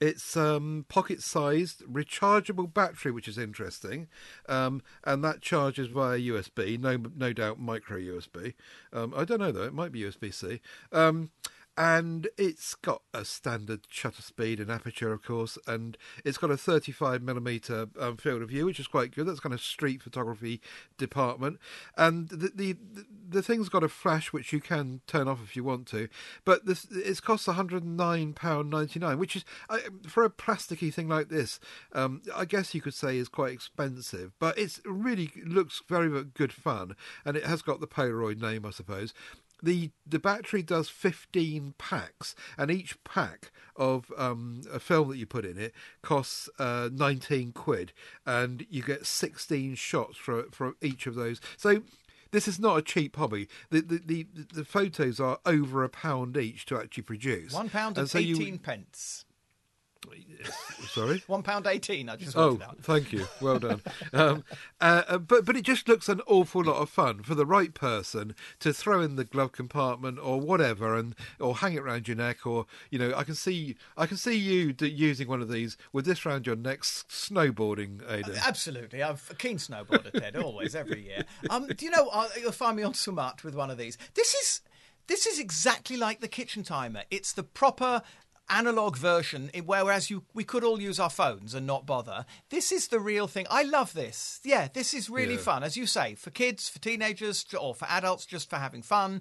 It's um, pocket-sized, rechargeable battery, which is interesting, um, and that charges via U S B. No, no doubt, micro U S B. Um, I don't know though; it might be U S B C. Um, and it's got a standard shutter speed and aperture, of course, and it's got a thirty-five millimeter um, field of view, which is quite good. That's kind of street photography department. And the the the thing's got a flash, which you can turn off if you want to. But this it costs one hundred nine pounds ninety-nine, which is I, for a plasticky thing like this, um, I guess you could say is quite expensive. But it's really looks very, very good fun, and it has got the Polaroid name, I suppose. The the battery does fifteen packs, and each pack of um, a film that you put in it costs uh, nineteen quid, and you get sixteen shots for, for each of those. So this is not a cheap hobby. The the, the, the photos are over a pound each to actually produce. One pound and, and so eighteen you, pence. Sorry? one pound eighteen, I just wanted that. Oh, thank you. Well done. um, uh, but, but it just looks an awful lot of fun for the right person to throw in the glove compartment or whatever, and or hang it around your neck, or, you know, I can see I can see you do, using one of these with this round your neck, snowboarding, Aidan. Absolutely. I'm a keen snowboarder, Ted, always, every year. Um, do you know, you'll find me on Sumat with one of these. This is This is exactly like the kitchen timer. It's the proper analog version, whereas you, we could all use our phones and not bother. This is the real thing. I love this. Yeah, this is really yeah. fun, as you say, for kids, for teenagers, or for adults, just for having fun.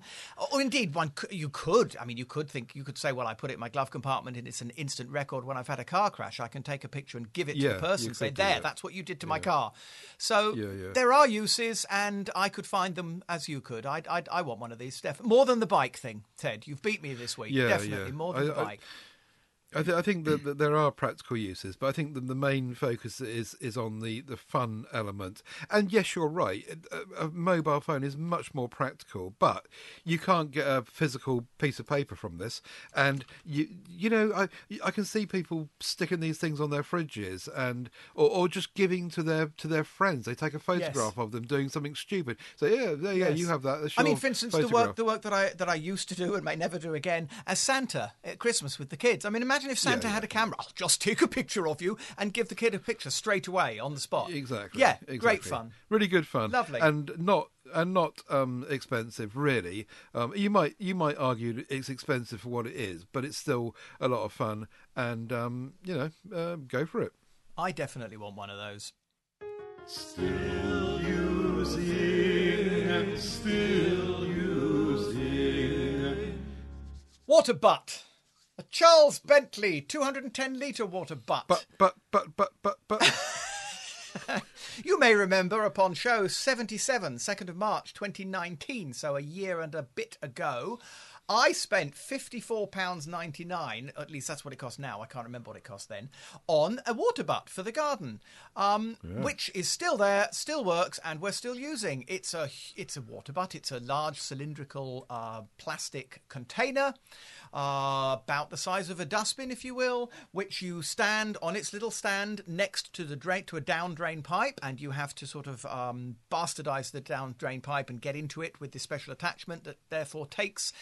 Or indeed, one you could, I mean, you could think, you could say, well, I put it in my glove compartment and it's an instant record. When I've had a car crash, I can take a picture and give it yeah, to the person and say, there, that. that's what you did to yeah. my car. So yeah, yeah. there are uses, and I could find them as you could. I, I, I want one of these, Steph. More than the bike thing, Ted. You've beat me this week. Yeah, Definitely, yeah. more than I, the bike. I, I, th- I think that, that there are practical uses, but I think the, the main focus is is on the, the fun element. And yes, you're right. A, a mobile phone is much more practical, but you can't get a physical piece of paper from this. And you you know, I I can see people sticking these things on their fridges, and or, or just giving to their to their friends. They take a photograph yes. of them doing something stupid. So yeah, there yeah, yes. you have that. I mean, for instance, photograph. the work the work that I that I used to do and may never do again as Santa at Christmas with the kids. I mean, imagine. Imagine if Santa yeah, yeah. had a camera. I'll just take a picture of you and give the kid a picture straight away on the spot. Exactly. Yeah, exactly. Great fun. Really good fun. Lovely. And not... and not um, expensive, really. Um, you might you might argue it's expensive for what it is, but it's still a lot of fun. And, um, you know, uh, go for it. I definitely want one of those. Still using and still using. Water butt. A Charles Bentley two hundred ten litre water butt. But, but, but, but, but, but. You may remember upon show seventy-seven, second of March twenty nineteen, so a year and a bit ago, I spent fifty-four pounds ninety-nine, at least that's what it costs now, I can't remember what it cost then, on a water butt for the garden, um, yeah. which is still there, still works, and we're still using. It's a, it's a water butt. It's a large cylindrical uh, plastic container, uh, about the size of a dustbin, if you will, which you stand on its little stand next to the drain, to a down drain pipe, and you have to sort of um, bastardize the down drain pipe and get into it with this special attachment that therefore takes...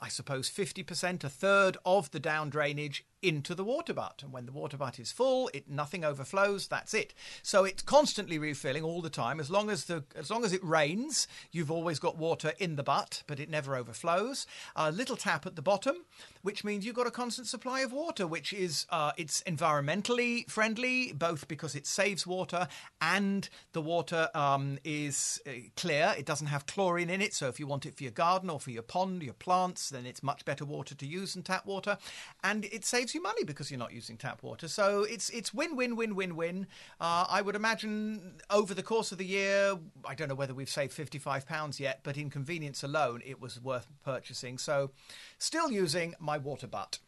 I suppose fifty percent, a third of the down drainage into the water butt. And when the water butt is full, it nothing overflows, that's it. So it's constantly refilling all the time. As long as the as long as it rains, you've always got water in the butt, but it never overflows. A little tap at the bottom, which means you've got a constant supply of water, which is uh, it's environmentally friendly, both because it saves water and the water um, is clear. It doesn't have chlorine in it, so if you want it for your garden or for your pond, your plants, then it's much better water to use than tap water. And it saves you money because you're not using tap water, so it's it's win win win win win. Uh, I would imagine over the course of the year, I don't know whether we've saved fifty-five pounds yet, but in convenience alone, it was worth purchasing. So, still using my water butt.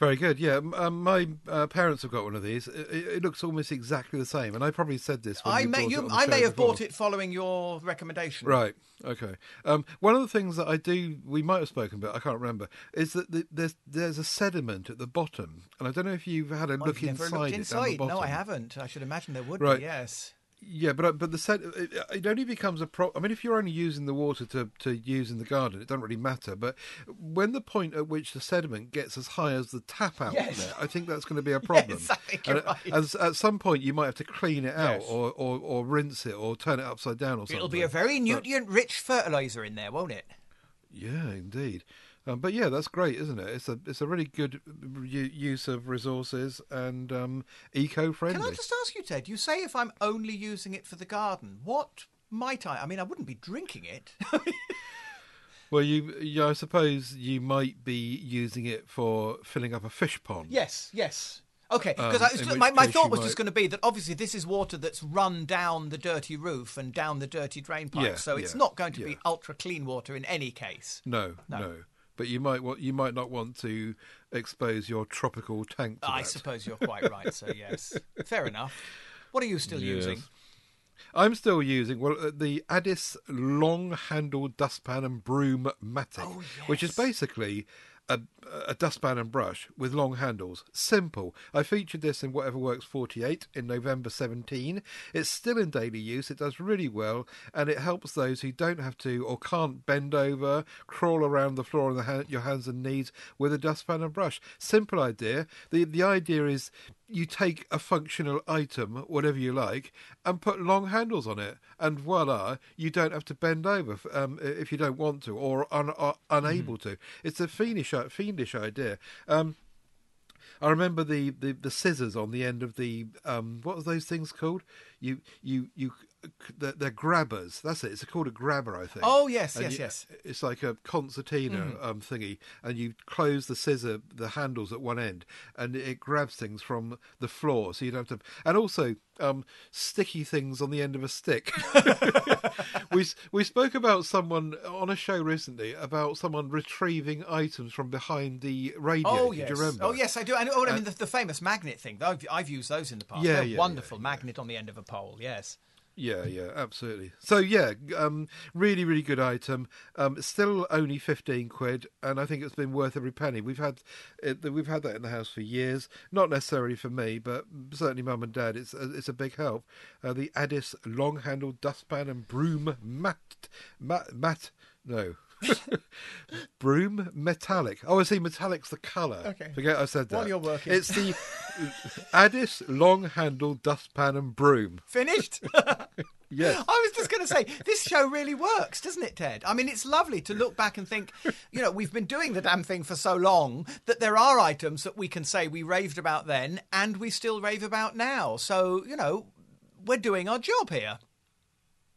Very good. Yeah, um, my uh, parents have got one of these. It, it looks almost exactly the same, and I probably said this. When I you may, you, I may have before. bought it following your recommendation. Right. Okay. Um, one of the things that I do, we might have spoken about, I can't remember, is that the, there's there's a sediment at the bottom, and I don't know if you've had a I've look never inside. Looked it inside. Down the bottom. No, I haven't. I should imagine there would right. be. Yes. Yeah, but but the set it, it only becomes a problem. I mean, if you're only using the water to, to use in the garden, it doesn't really matter. But when the point at which the sediment gets as high as the tap out yes. there, I think that's going to be a problem. Yes, I think you're and, right. As, at some point, you might have to clean it out yes. or, or, or rinse it or turn it upside down or something. It'll be a very nutrient-rich fertiliser in there, won't it? Yeah, indeed. Um, but yeah, that's great, isn't it? It's a it's a really good re- use of resources and um, eco-friendly. Can I just ask you, Ted? You say if I'm only using it for the garden, what might I? I mean, I wouldn't be drinking it. Well, you, yeah, I suppose you might be using it for filling up a fish pond. Yes, yes. Okay, because um, my, my thought was might... just going to be that obviously this is water that's run down the dirty roof and down the dirty drain pipe, yeah, so it's yeah, not going to yeah. be ultra-clean water in any case. No, no. no. But you might want, you might not want to expose your tropical tank to I that. Suppose you're quite right, so yes. Fair enough. What are you still yes. using? I'm still using well the Addis long-handled dustpan and broom matic, oh, yes. which is basically a, a dustpan and brush with long handles. Simple. I featured this in Whatever Works forty-eight in November seventeen. It's still in daily use. It does really well, and it helps those who don't have to or can't bend over, crawl around the floor on the hand, your hands and knees with a dustpan and brush. Simple idea. The the idea is you take a functional item, whatever you like, and put long handles on it, and voila, you don't have to bend over um, if you don't want to or un- are unable mm-hmm. to. It's a fiendish, fiendish idea. Um, I remember the, the, the scissors on the end of the um, what are those things called? You you you they're, they're grabbers. That's it. It's called a grabber, I think. Oh yes, and yes, you, yes. It's like a concertina mm-hmm. um, thingy, and you close the scissor, the handles at one end, and it grabs things from the floor, so you don't have to. And also um, sticky things on the end of a stick. we we spoke about someone on a show recently about someone retrieving items from behind the radio. Oh yes. Do you remember? Oh yes, I do. I know. Oh, I mean the, the famous magnet thing. I've, I've used those in the past. Yeah, yeah, wonderful yeah, yeah. magnet on the end of a pole. Yes. Yeah, yeah, absolutely. So, yeah, um, really, really good item. Um, still only fifteen quid, and I think it's been worth every penny. We've had it, we've had that in the house for years. Not necessarily for me, but certainly mum and dad. It's it's a big help. Uh, the Addis long-handled dustpan and broom mat mat mat no. Broom metallic. Oh, I see. Metallic's the colour. Okay. Forget I said that. While you're working, it's the Addis long-handled dustpan and broom. Finished. Yes. I was just going to say, this show really works, doesn't it, Ted? I mean, it's lovely to look back and think, you know, we've been doing the damn thing for so long that there are items that we can say we raved about then and we still rave about now. So, you know, we're doing our job here.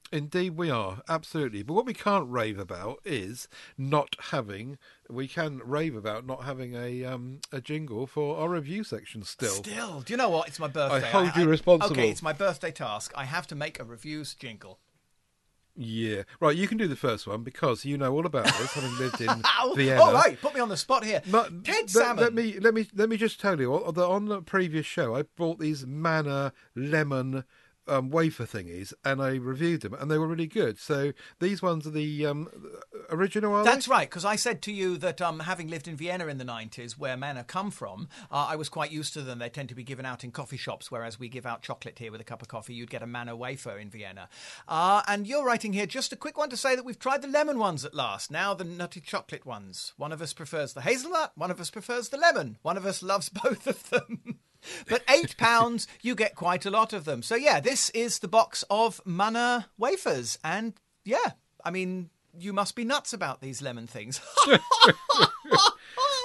Indeed we are, absolutely. But what we can't rave about is not having... We can rave about not having a um, a jingle for our review section still. Still? Do you know what? It's my birthday. I hold I, you I, responsible. OK, it's my birthday task. I have to make a reviews jingle. Yeah. Right, you can do the first one because you know all about this, having lived in Vienna. All right, put me on the spot here. But Ted th- Salmon. Let me, let, me, let me just tell you, on the previous show, I bought these Manor Lemon... Um, wafer thingies, and I reviewed them, and they were really good. So these ones are the um, original, are they? That's right, because I said to you that um, having lived in Vienna in the nineties, where Manor come from, uh, I was quite used to them. They tend to be given out in coffee shops, whereas we give out chocolate here with a cup of coffee. You'd get a Manor wafer in Vienna. Uh, and you're writing here just a quick one to say that we've tried the lemon ones at last, now the nutty chocolate ones. One of us prefers the hazelnut, one of us prefers the lemon. One of us loves both of them. But eight pounds, you get quite a lot of them. So, yeah, this is the box of Manor wafers. And, yeah, I mean, you must be nuts about these lemon things.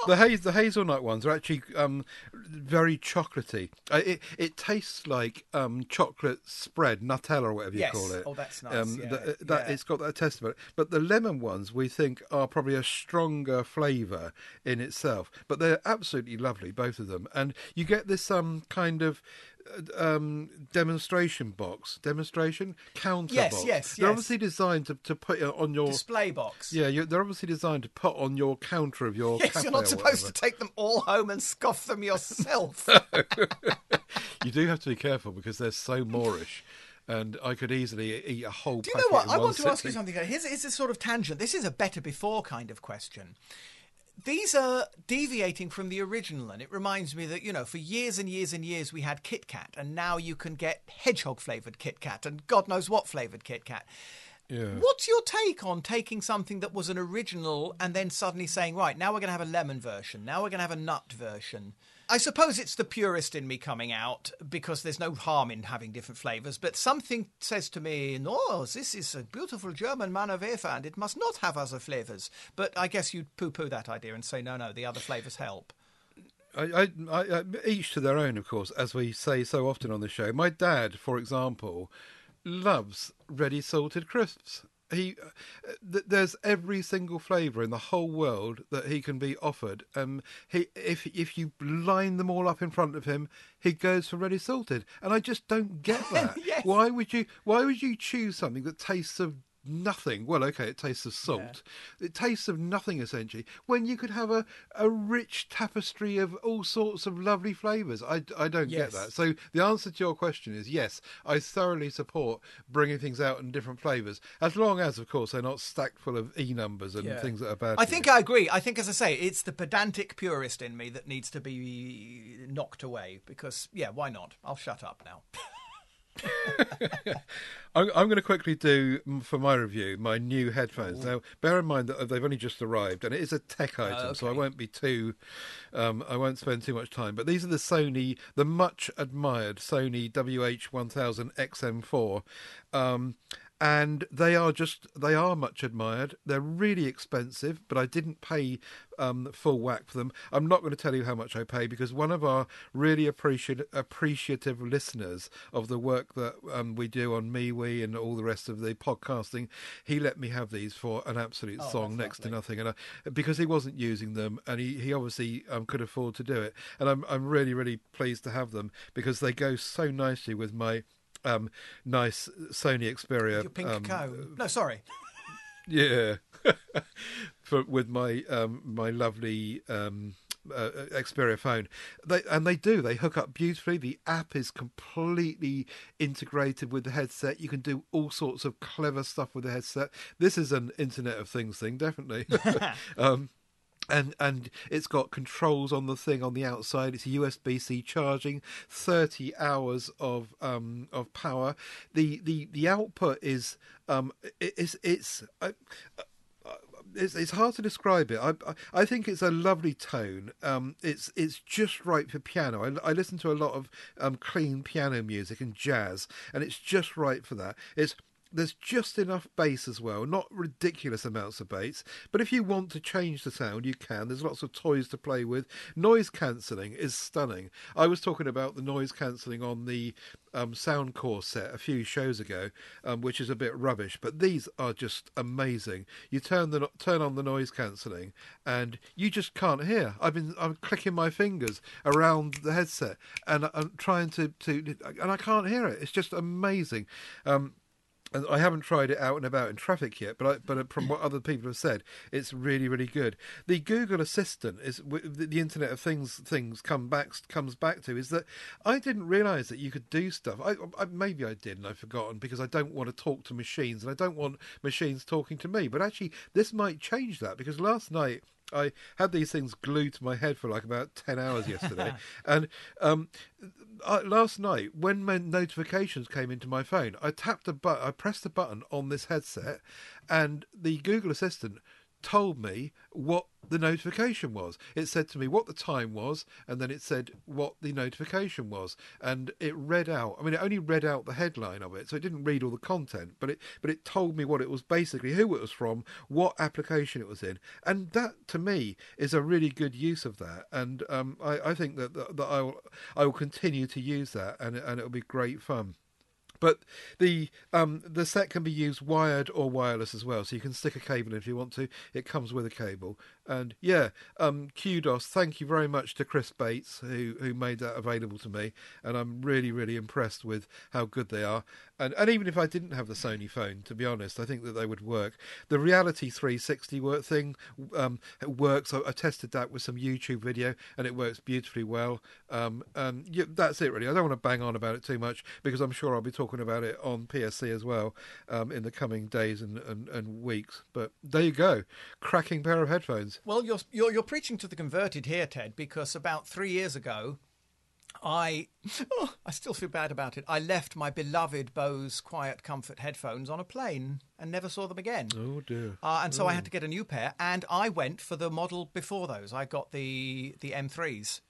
The, haz- the hazelnut ones are actually um, very chocolatey. It, it tastes like um, chocolate spread, Nutella or whatever you yes. call it. Oh, that's nice. Um, yeah. th- that, yeah. It's got that taste about it. But the lemon ones, we think, are probably a stronger flavour in itself. But they're absolutely lovely, both of them. And you get this um, kind of... Um, demonstration box, demonstration counter yes, box. Yes, yes, They're obviously designed to, to put on your display box. Yeah, you're, they're obviously designed to put on your counter of your. Yes, cafe you're not supposed to take them all home and scoff them yourself. You do have to be careful because they're so Moorish. And I could easily eat a whole. Do you know what? I want to sitting. ask you something. Here's, here's a sort of tangent. This is a better before kind of question. These are deviating from the original, and it reminds me that, you know, for years and years and years we had Kit Kat, and now you can get hedgehog-flavoured Kit Kat and God knows what-flavoured Kit Kat. Yeah. What's your take on taking something that was an original and then suddenly saying, right, now we're going to have a lemon version, now we're going to have a nut version? I suppose it's the purist in me coming out because there's no harm in having different flavours, but something says to me, no, this is a beautiful German Manor wafer and it must not have other flavours. But I guess you'd poo-poo that idea and say, no, no, the other flavours help. I, I, I, each to their own, of course, as we say so often on the show. My dad, for example, loves ready salted crisps. He, th- there's every single flavour in the whole world that he can be offered. Um, he, if if you line them all up in front of him, he goes for ready salted, and I just don't get that. Yes. Why would you? Why would you choose something that tastes of nothing. Well, okay, it tastes of salt. Yeah. It tastes of nothing, essentially, when you could have a, a rich tapestry of all sorts of lovely flavours. I, I don't yes. get that. So the answer to your question is yes, I thoroughly support bringing things out in different flavours, as long as, of course, they're not stacked full of E numbers and yeah. things that are bad. I think you. I agree. I think, as I say, it's the pedantic purist in me that needs to be knocked away because, yeah, why not? I'll shut up now. I'm going to quickly do, for my review, my new headphones. Ooh. Now, bear in mind that they've only just arrived, and it is a tech item, uh, okay. so I won't be too, um, I won't spend too much time. But these are the Sony, the much-admired Sony W H one thousand X M four, um, and they are just, they are much admired. They're really expensive, but I didn't pay um, full whack for them. I'm not going to tell you how much I pay because one of our really appreciative, appreciative listeners of the work that um, we do on MeWe and all the rest of the podcasting, he let me have these for an absolute oh, song, next lovely. to nothing. And I, because he wasn't using them and he, he obviously um, could afford to do it. And I'm I'm really, really pleased to have them because they go so nicely with my... Um, nice Sony Xperia. Your pink um, cone. No, sorry. yeah, For, with my um, my lovely um, uh, Xperia phone. They and they do. They hook up beautifully. The app is completely integrated with the headset. You can do all sorts of clever stuff with the headset. This is an Internet of Things thing, definitely. um, And and it's got controls on the thing on the outside. It's U S B C charging, thirty hours of um of power. The the, the output is um it, it's it's. I, I, It's, it's hard to describe it. I, I think it's a lovely tone. Um, it's it's just right for piano. I, I listen to a lot of um, clean piano music and jazz, and it's just right for that. It's There's just enough bass as well, not ridiculous amounts of bass. But if you want to change the sound, you can. There's lots of toys to play with. Noise cancelling is stunning. I was talking about the noise cancelling on the um, Soundcore set a few shows ago, um, which is a bit rubbish. But these are just amazing. You turn the turn on the noise cancelling, and you just can't hear. I've been I'm clicking my fingers around the headset, and I'm trying to to, and I can't hear it. It's just amazing. Um, And I haven't tried it out and about in traffic yet, but I, but from what other people have said, it's really, really good. The Google Assistant is the Internet of Things things come back comes back to is that I didn't realise that you could do stuff. I, I maybe I did and I've forgotten because I don't want to talk to machines and I don't want machines talking to me. But actually, this might change that because last night I had these things glued to my head for like about ten hours yesterday. and um, I, last night, when my notifications came into my phone, I tapped a button, I pressed a button on this headset, and the Google Assistant told me what the notification was. It said to me what the time was, and then it said what the notification was, and it read out. I mean, it only read out the headline of it, so it didn't read all the content, but it but it told me what it was, basically who it was from, what application it was in, and that to me is a really good use of that. And um, I, I think that that I will I will continue to use that, and and it'll be great fun. But the um, the set can be used wired or wireless as well, so you can stick a cable in if you want to. It comes with a cable. And yeah, um, kudos. Thank you very much to Chris Bates who, who made that available to me. And I'm really, really impressed with how good they are. And, and even if I didn't have the Sony phone, to be honest, I think that they would work. The Reality three sixty work thing um, works. I, I tested that with some YouTube video and it works beautifully well. Um, and yeah, that's it really. I don't want to bang on about it too much because I'm sure I'll be talking about it on P S C as well um, in the coming days and, and, and weeks. But there you go. Cracking pair of headphones. Well, you're, you're you're preaching to the converted here, Ted, because about three years ago, I oh, I still feel bad about it. I left my beloved Bose Quiet Comfort headphones on a plane and never saw them again. Oh, dear. Uh, and so oh. I had to get a new pair, and I went for the model before those. I got the, the M threes.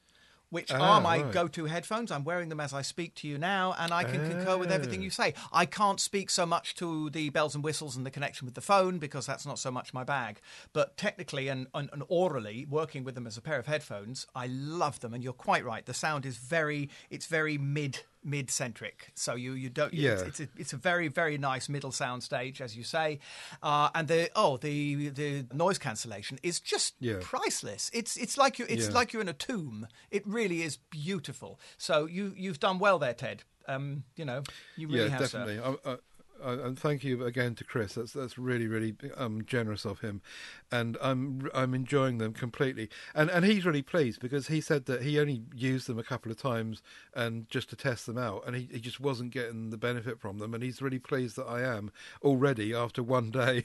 Which ah, are my right. go-to headphones. I'm wearing them as I speak to you now, and I can ah. concur with everything you say. I can't speak so much to the bells and whistles and the connection with the phone because that's not so much my bag. But technically and, and, and orally, working with them as a pair of headphones, I love them. And you're quite right. The sound is very, it's very mid mid-centric. So you you don't. Yeah. It's, it's a it's a very very nice middle sound stage, as you say, uh, and the oh the the noise cancellation is just yeah. priceless. It's it's like you it's yeah. like you're in a tomb. It really is beautiful. So you you've done well there, Ted. Um, you know you really yeah, have. Yeah, definitely. Uh, and thank you again to Chris. That's that's really really um, generous of him, and I'm I'm enjoying them completely. And and he's really pleased because he said that he only used them a couple of times and just to test them out, and he, he just wasn't getting the benefit from them. And he's really pleased that I am already after one day.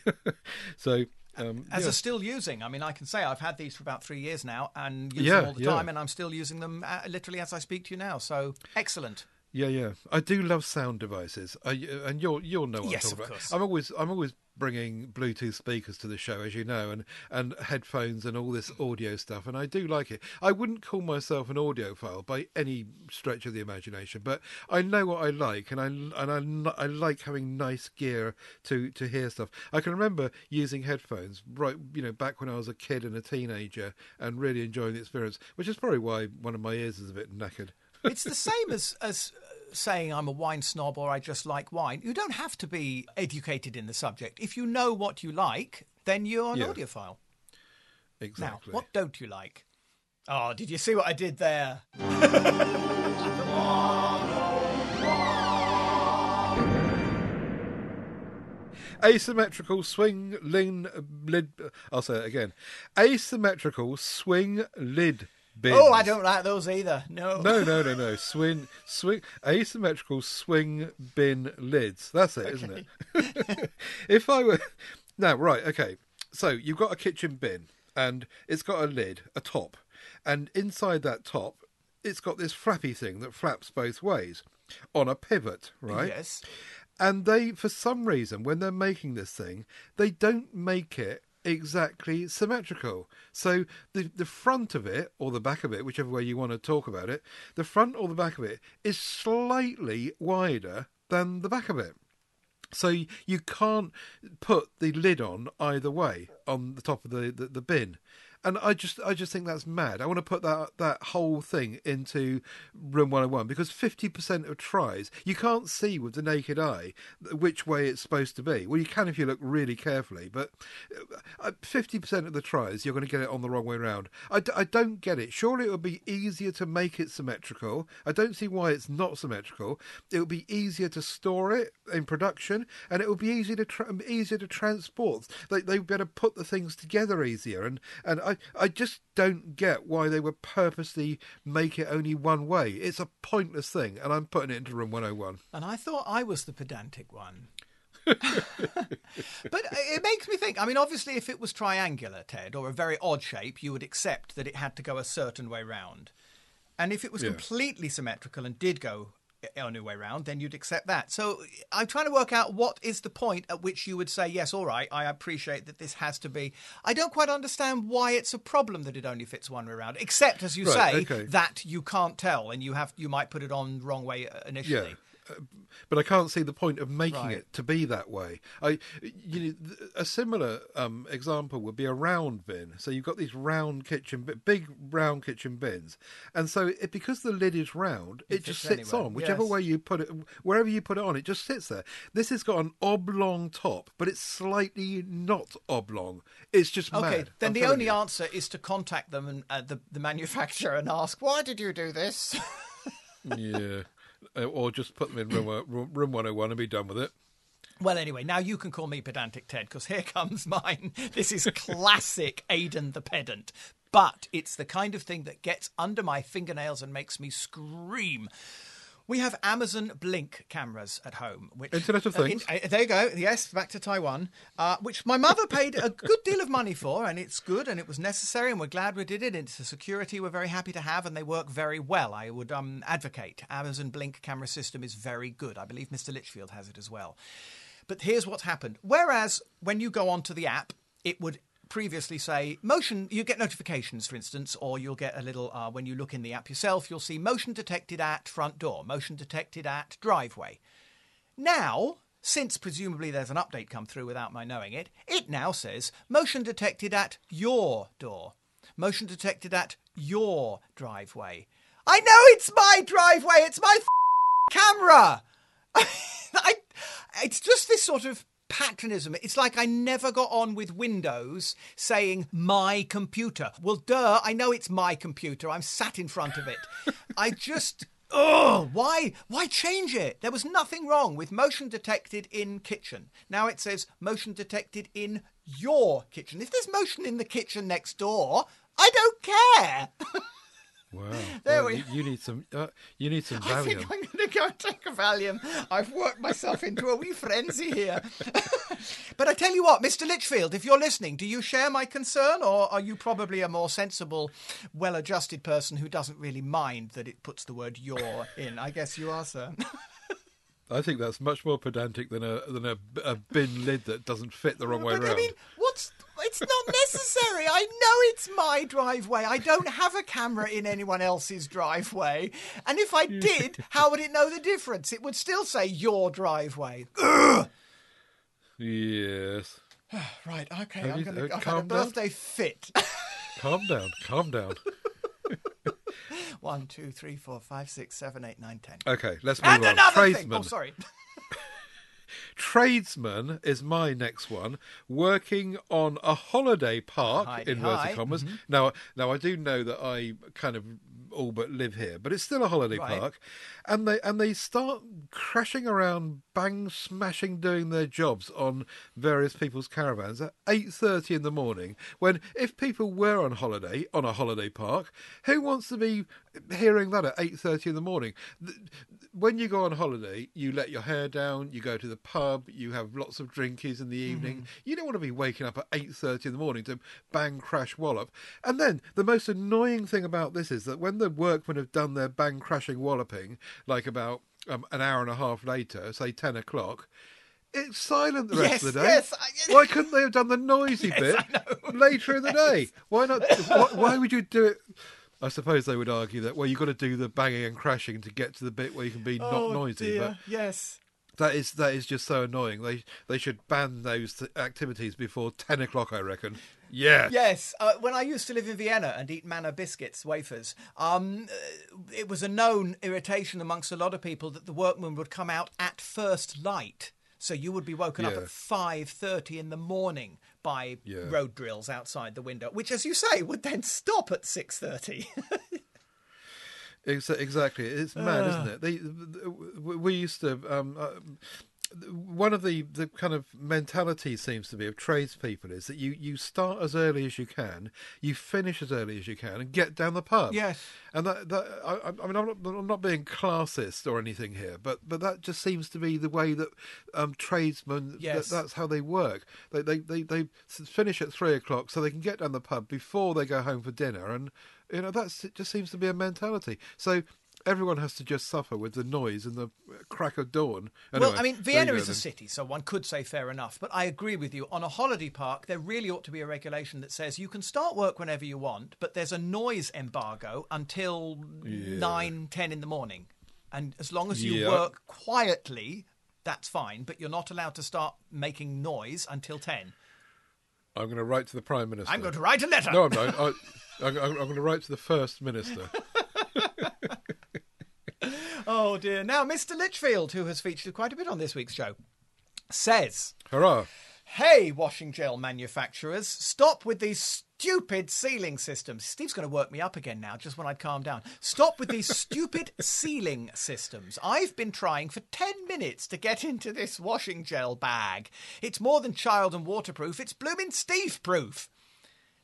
so. Um, As yeah. are still using. I mean, I can say I've had these for about three years now and use yeah, them all the yeah. time, and I'm still using them uh, literally as I speak to you now. So, excellent. Yeah, yeah. I do love sound devices, I, and you'll you'll know what yes, I'm talking of about. Course. I'm always I'm always bringing Bluetooth speakers to the show, as you know, and and headphones and all this audio stuff, and I do like it. I wouldn't call myself an audiophile by any stretch of the imagination, but I know what I like, and I and I, I like having nice gear to, to hear stuff. I can remember using headphones right, you know, back when I was a kid and a teenager, and really enjoying the experience, which is probably why one of my ears is a bit knackered. It's the same as, as saying I'm a wine snob or I just like wine. You don't have to be educated in the subject. If you know what you like, then you're an yeah. audiophile. Exactly. Now, what don't you like? Oh, did you see what I did there? Asymmetrical swing lid. I'll say it again. Asymmetrical swing lid. Bins. Oh, I don't like those either. No, no, no, no, no. Swing, swing, asymmetrical swing bin lids. That's it, okay. Isn't it? If I were now, right, okay. So you've got a kitchen bin, and it's got a lid, a top, and inside that top, it's got this flappy thing that flaps both ways on a pivot, right? Yes. And they, for some reason, when they're making this thing, they don't make it exactly symmetrical. So the the front of it, or the back of it, whichever way you want to talk about it, the front or the back of it is slightly wider than the back of it. So you can't put the lid on either way on the top of the, the, the bin. And I just I just think that's mad. I want to put that that whole thing into Room one oh one because fifty percent of tries, you can't see with the naked eye which way it's supposed to be. Well, you can if you look really carefully, but fifty percent of the tries, you're going to get it on the wrong way around. I, I don't get it. Surely it would be easier to make it symmetrical. I don't see why it's not symmetrical. It would be easier to store it in production, and it would be easier to, tra- easier to transport. They, they'd better put the things together easier, and, and I, I just don't get why they would purposely make it only one way. It's a pointless thing, and I'm putting it into Room one oh one. And I thought I was the pedantic one. But it makes me think, I mean, obviously if it was triangular, Ted, or a very odd shape, you would accept that it had to go a certain way round. And if it was yeah. completely symmetrical and did go a new way round, then you'd accept that. So I'm trying to work out what is the point at which you would say, yes, all right, I appreciate that this has to be. I don't quite understand why it's a problem that it only fits one way around, except, as you right, say, okay. that you can't tell and you have you might put it on the wrong way initially. Yeah. But I can't see the point of making right. it to be that way. I, you know, a similar um, example would be a round bin. So you've got these round kitchen, big round kitchen bins, and so it, because the lid is round, it, it just sits anywhere. on whichever yes. way you put it, wherever you put it on, it just sits there. This has got an oblong top, but it's slightly not oblong. It's just okay. Mad. Then I'm the only you. answer is to contact them and uh, the the manufacturer and ask, why did you do this? Yeah. Or just put them in room, room one oh one and be done with it. Well, anyway, now you can call me pedantic, Ted, because here comes mine. This is classic Aidan the Pedant. But it's the kind of thing that gets under my fingernails and makes me scream. We have Amazon Blink cameras at home. Which, Internet of Things. Uh, in, uh, there you go. Yes, back to Taiwan, uh, which my mother paid a good deal of money for, and it's good, and it was necessary, and we're glad we did it. It's a security we're very happy to have, and they work very well. I would um, advocate. Amazon Blink camera system is very good. I believe Mister Litchfield has it as well. But here's what's happened. Whereas when you go onto the app, it would previously say motion, you get notifications, for instance, or you'll get a little uh, when you look in the app yourself, you'll see motion detected at front door, motion detected at driveway. Now, since presumably there's an update come through without my knowing it, it now says motion detected at your door, motion detected at your driveway. I know it's my driveway, it's my f- camera. I, it's just this sort of patronism. It's like I never got on with Windows saying my computer. Well, duh, I know it's my computer. I'm sat in front of it. I just Oh, why why change it? There was nothing wrong with motion detected in kitchen. Now it says motion detected in your kitchen. If there's motion in the kitchen next door, I don't care. Wow. There well, we... You need some uh, you need some Valium. I think I'm going to go and take a Valium. I've worked myself into a wee frenzy here. But I tell you what, Mister Litchfield, if you're listening, do you share my concern, or are you probably a more sensible, well-adjusted person who doesn't really mind that it puts the word your in? I guess you are, sir. I think that's much more pedantic than a than a, a bin lid that doesn't fit the wrong but, way around. I mean, what's... It's not necessary. I know it's my driveway. I don't have a camera in anyone else's driveway. And if I did, how would it know the difference? It would still say your driveway. Ugh! Yes. Right, okay. Have I'm going to... Uh, I've had a birthday down? fit. Calm down. Calm down. One, two, three, four, five, six, seven, eight, nine, ten. Okay, let's move and on. And another Tradesman. thing. Oh, sorry. Tradesman is my next one, working on a holiday park, hi, inverted hi. commas. Mm-hmm. Now, now I do know that I kind of all but live here, but it's still a holiday right. park. And they and they start crashing around, bang, smashing, doing their jobs on various people's caravans at eight thirty in the morning, when if people were on holiday, on a holiday park, who wants to be hearing that at eight thirty in the morning? When you go on holiday, you let your hair down, you go to the pub, you have lots of drinkies in the evening. Mm-hmm. You don't want to be waking up at eight thirty in the morning to bang, crash, wallop. And then the most annoying thing about this is that when the workmen have done their bang, crashing, walloping, like about um, an hour and a half later, say ten o'clock, it's silent the rest yes, of the day. Yes, I, why couldn't they have done the noisy yes, bit later in the yes. day? Why not? why, why would you do it? I suppose they would argue that, well, you've got to do the banging and crashing to get to the bit where you can be oh, not noisy. Dear. But yes. That is that is just so annoying. They they should ban those t- activities before ten o'clock, I reckon. Yeah. Yes. Uh, when I used to live in Vienna and eat Manor biscuits, wafers, um, it was a known irritation amongst a lot of people that the workmen would come out at first light. So you would be woken yeah. up at five thirty in the morning by yeah. road drills outside the window, which, as you say, would then stop at six thirty. Exactly, it's mad, uh. isn't it? They, they, we used to. Um, uh, one of the, the kind of mentality seems to be of tradespeople is that you, you start as early as you can, you finish as early as you can, and get down the pub. Yes, and that, that I, I mean, I'm not, I'm not being classist or anything here, but, but that just seems to be the way that um, tradesmen. Yes. That, that's how they work. They they, they they finish at three o'clock so they can get down the pub before they go home for dinner and. You know, that's it just seems to be a mentality. So everyone has to just suffer with the noise and the crack of dawn. Anyway, well, I mean, Vienna is then. a city, so one could say fair enough. But I agree with you. On a holiday park, there really ought to be a regulation that says you can start work whenever you want, but there's a noise embargo until yeah. nine, ten in the morning. And as long as you yeah. work quietly, that's fine. But you're not allowed to start making noise until ten. I'm going to write to the Prime Minister. I'm going to write a letter. No, I'm not. I, I'm, I'm going to write to the First Minister. Oh, dear. Now, Mister Litchfield, who has featured quite a bit on this week's show, says... Hurrah. Hey, washing gel manufacturers, stop with these stupid sealing systems. Steve's going to work me up again now, just when I calm down. Stop with these stupid sealing systems. I've been trying for ten minutes to get into this washing gel bag. It's more than child and waterproof. It's blooming Steve-proof.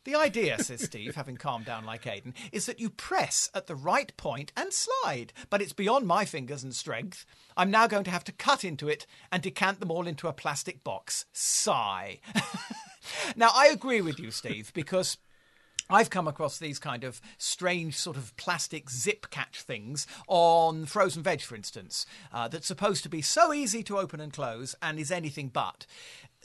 The idea, says Steve, having calmed down like Aidan, is that you press at the right point and slide. But it's beyond my fingers and strength. I'm now going to have to cut into it and decant them all into a plastic box. Sigh. Now, I agree with you, Steve, because... I've come across these kind of strange sort of plastic zip catch things on frozen veg, for instance, uh, that's supposed to be so easy to open and close and is anything but.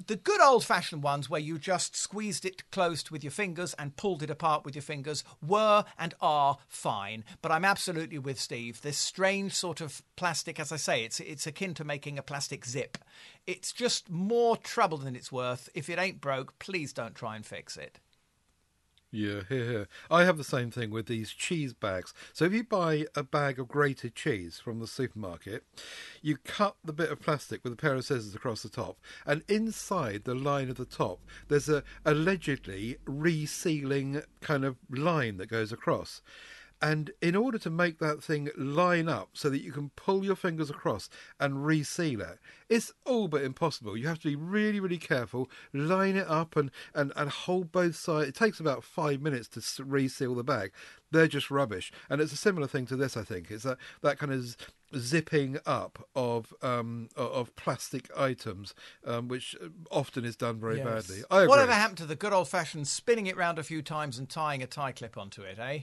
The good old-fashioned ones where you just squeezed it closed with your fingers and pulled it apart with your fingers were and are fine. But I'm absolutely with Steve. This strange sort of plastic, as I say, it's it's akin to making a plastic zip. It's just more trouble than it's worth. If it ain't broke, please don't try and fix it. Yeah, here, here. I have the same thing with these cheese bags. So if you buy a bag of grated cheese from the supermarket, you cut the bit of plastic with a pair of scissors across the top, and inside the line of the top, there's a allegedly resealing kind of line that goes across. And in order to make that thing line up so that you can pull your fingers across and reseal it, it's all but impossible. You have to be really, really careful, line it up and, and, and hold both sides. It takes about five minutes to reseal the bag. They're just rubbish. And it's a similar thing to this, I think. It's that, that kind of z- zipping up of um, of plastic items, um, which often is done very yes. badly. I agree. Whatever happened to the good old-fashioned spinning it round a few times and tying a tie clip onto it, eh?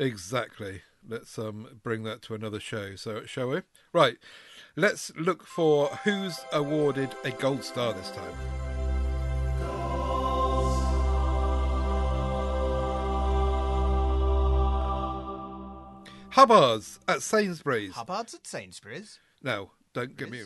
Exactly. Let's um, bring that to another show. So, shall we? Right. Let's look for who's awarded a gold star this time. Hubbard's at Sainsbury's. Hubbard's at Sainsbury's? No, don't get me...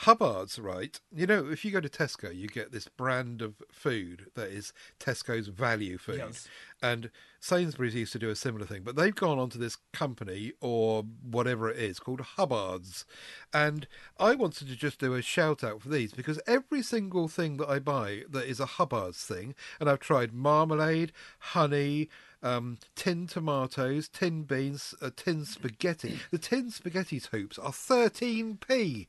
Hubbard's, right? You know, if you go to Tesco, you get this brand of food that is Tesco's value food. Yes. And Sainsbury's used to do a similar thing, but they've gone on to this company or whatever it is called Hubbard's. And I wanted to just do a shout out for these because every single thing that I buy that is a Hubbard's thing, and I've tried marmalade, honey, Um, tin tomatoes, tin beans, uh, tin spaghetti. The tin spaghetti hoops are thirteen p.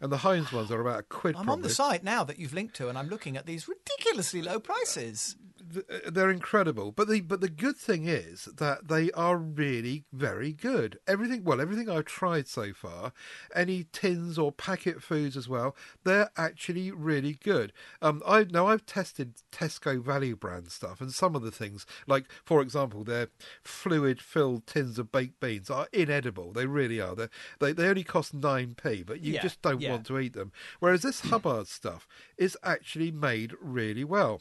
And the Heinz ones are about a quid. I'm probably on the site now that you've linked to, and I'm looking at these ridiculously low prices. Uh, they're incredible. But the but the good thing is that they are really very good. Everything, well, everything I've tried so far, any tins or packet foods as well, they're actually really good. Um, I now I've tested Tesco value brand stuff, and some of the things, like for example, their fluid-filled tins of baked beans are inedible. They really are. They're, they they only cost nine p, but you yeah, just don't. Yeah. want to eat them, whereas this Hubbard stuff is actually made really well.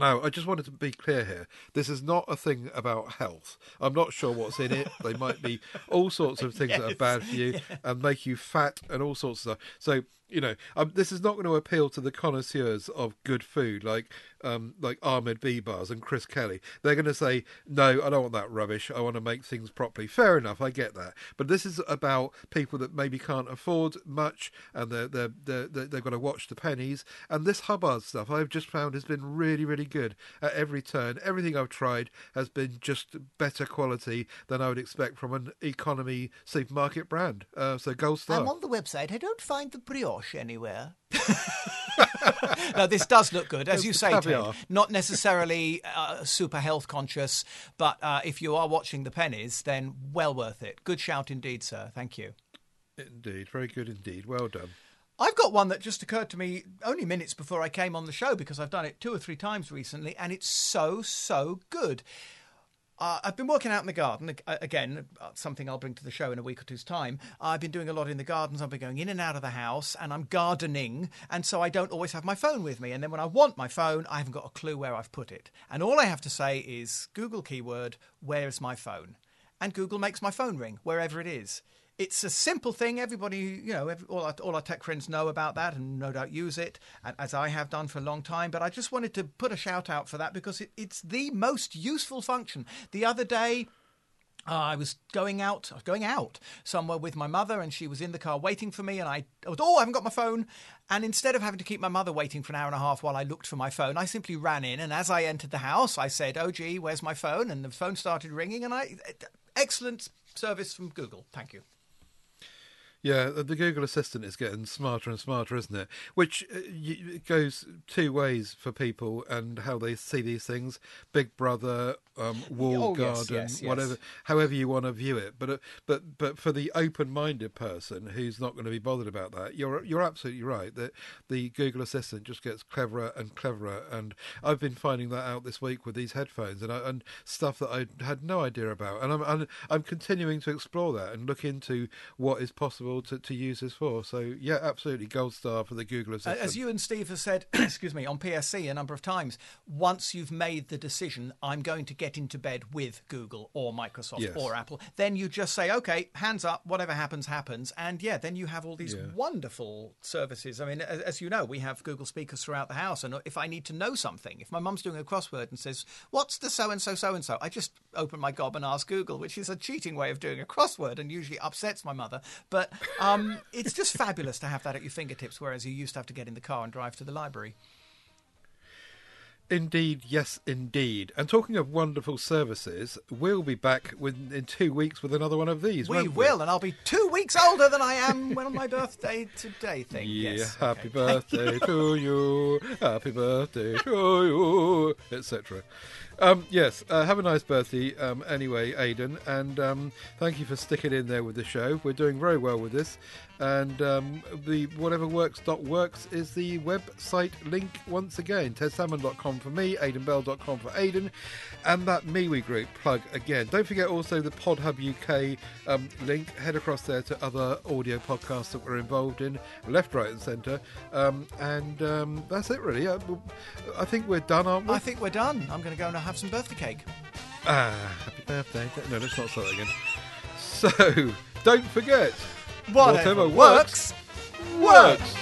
Now, I just wanted to be clear here. This is not a thing about health. I'm not sure what's in it. They might be all sorts of things yes. that are bad for you yeah. and make you fat and all sorts of stuff. So, you know, um, this is not going to appeal to the connoisseurs of good food like um, like Ahmed Bibars and Chris Kelly. They're going to say, no, I don't want that rubbish. I want to make things properly. Fair enough, I get that. But this is about people that maybe can't afford much and they're, they're, they're, they're, they've got to watch the pennies. And this Hubbard stuff I've just found has been really, really good at every turn. Everything I've tried has been just better quality than I would expect from an economy supermarket brand. Uh, so gold star. I'm on the website. I don't find the brioche anywhere. Now, this does look good, as it's you say, Ted, not necessarily uh, super health conscious, but uh, if you are watching the pennies, then well worth it. Good shout indeed, sir. Thank you. Indeed. Very good indeed. Well done. I've got one that just occurred to me only minutes before I came on the show because I've done it two or three times recently, and it's so, so good. Uh, I've been working out in the garden, again, something I'll bring to the show in a week or two's time. I've been doing a lot in the gardens. I've been going in and out of the house and I'm gardening. And so I don't always have my phone with me. And then when I want my phone, I haven't got a clue where I've put it. And all I have to say is Google keyword, where's my phone? And Google makes my phone ring wherever it is. It's a simple thing. Everybody, you know, every, all, our, all our tech friends know about that and no doubt use it, and, as I have done for a long time. But I just wanted to put a shout out for that because it, it's the most useful function. The other day, uh, I was going out, I was going out somewhere with my mother and she was in the car waiting for me. And I, I was, oh, I haven't got my phone. And instead of having to keep my mother waiting for an hour and a half while I looked for my phone, I simply ran in. And as I entered the house, I said, oh, gee, where's my phone? And the phone started ringing. And I, excellent service from Google. Thank you. Yeah, the Google Assistant is getting smarter and smarter, isn't it? Which uh, goes two ways for people and how they see these things. Big Brother, um, wall oh, garden, yes, yes, whatever, yes. however you want to view it. But uh, but but for the open-minded person who's not going to be bothered about that, you're you're absolutely right that the Google Assistant just gets cleverer and cleverer. And I've been finding that out this week with these headphones and I, and stuff that I had no idea about. And I'm and I'm continuing to explore that and look into what is possible To, to use this for. So yeah, absolutely gold star for the Google Assistant. As you and Steve have said excuse me on P S C a number of times, once you've made the decision I'm going to get into bed with Google or Microsoft yes. or Apple, then you just say okay, hands up, whatever happens happens, and yeah, then you have all these yeah. wonderful services. I mean, as, as you know, we have Google speakers throughout the house, and if I need to know something, if my mum's doing a crossword and says what's the so and so so and so, I just open my gob and ask Google, which is a cheating way of doing a crossword and usually upsets my mother, but um, it's just fabulous to have that at your fingertips, whereas you used to have to get in the car and drive to the library. Indeed, yes, indeed. And talking of wonderful services, we'll be back with, in two weeks with another one of these. We will, we? and I'll be two weeks older than I am when on my birthday today. Thing. Yeah, yes. Happy okay. birthday to you. Happy birthday to you, et cetera. Um, yes, uh, have a nice birthday um, anyway, Aidan, and um, thank you for sticking in there with the show. We're doing very well with this, and um, the whatever works dot works is the website link once again. ted salmon dot com for me, aidan bell dot com for Aidan, and that MeWe group plug again. Don't forget also the Podhub U K um, link. Head across there to other audio podcasts that we're involved in, left, right and centre, um, and um, that's it really. I, I think we're done, aren't we? I think we're done. I'm going to go and have some birthday cake. Ah, happy birthday. No, let's not start again. So, don't forget, whatever, whatever works, works. works.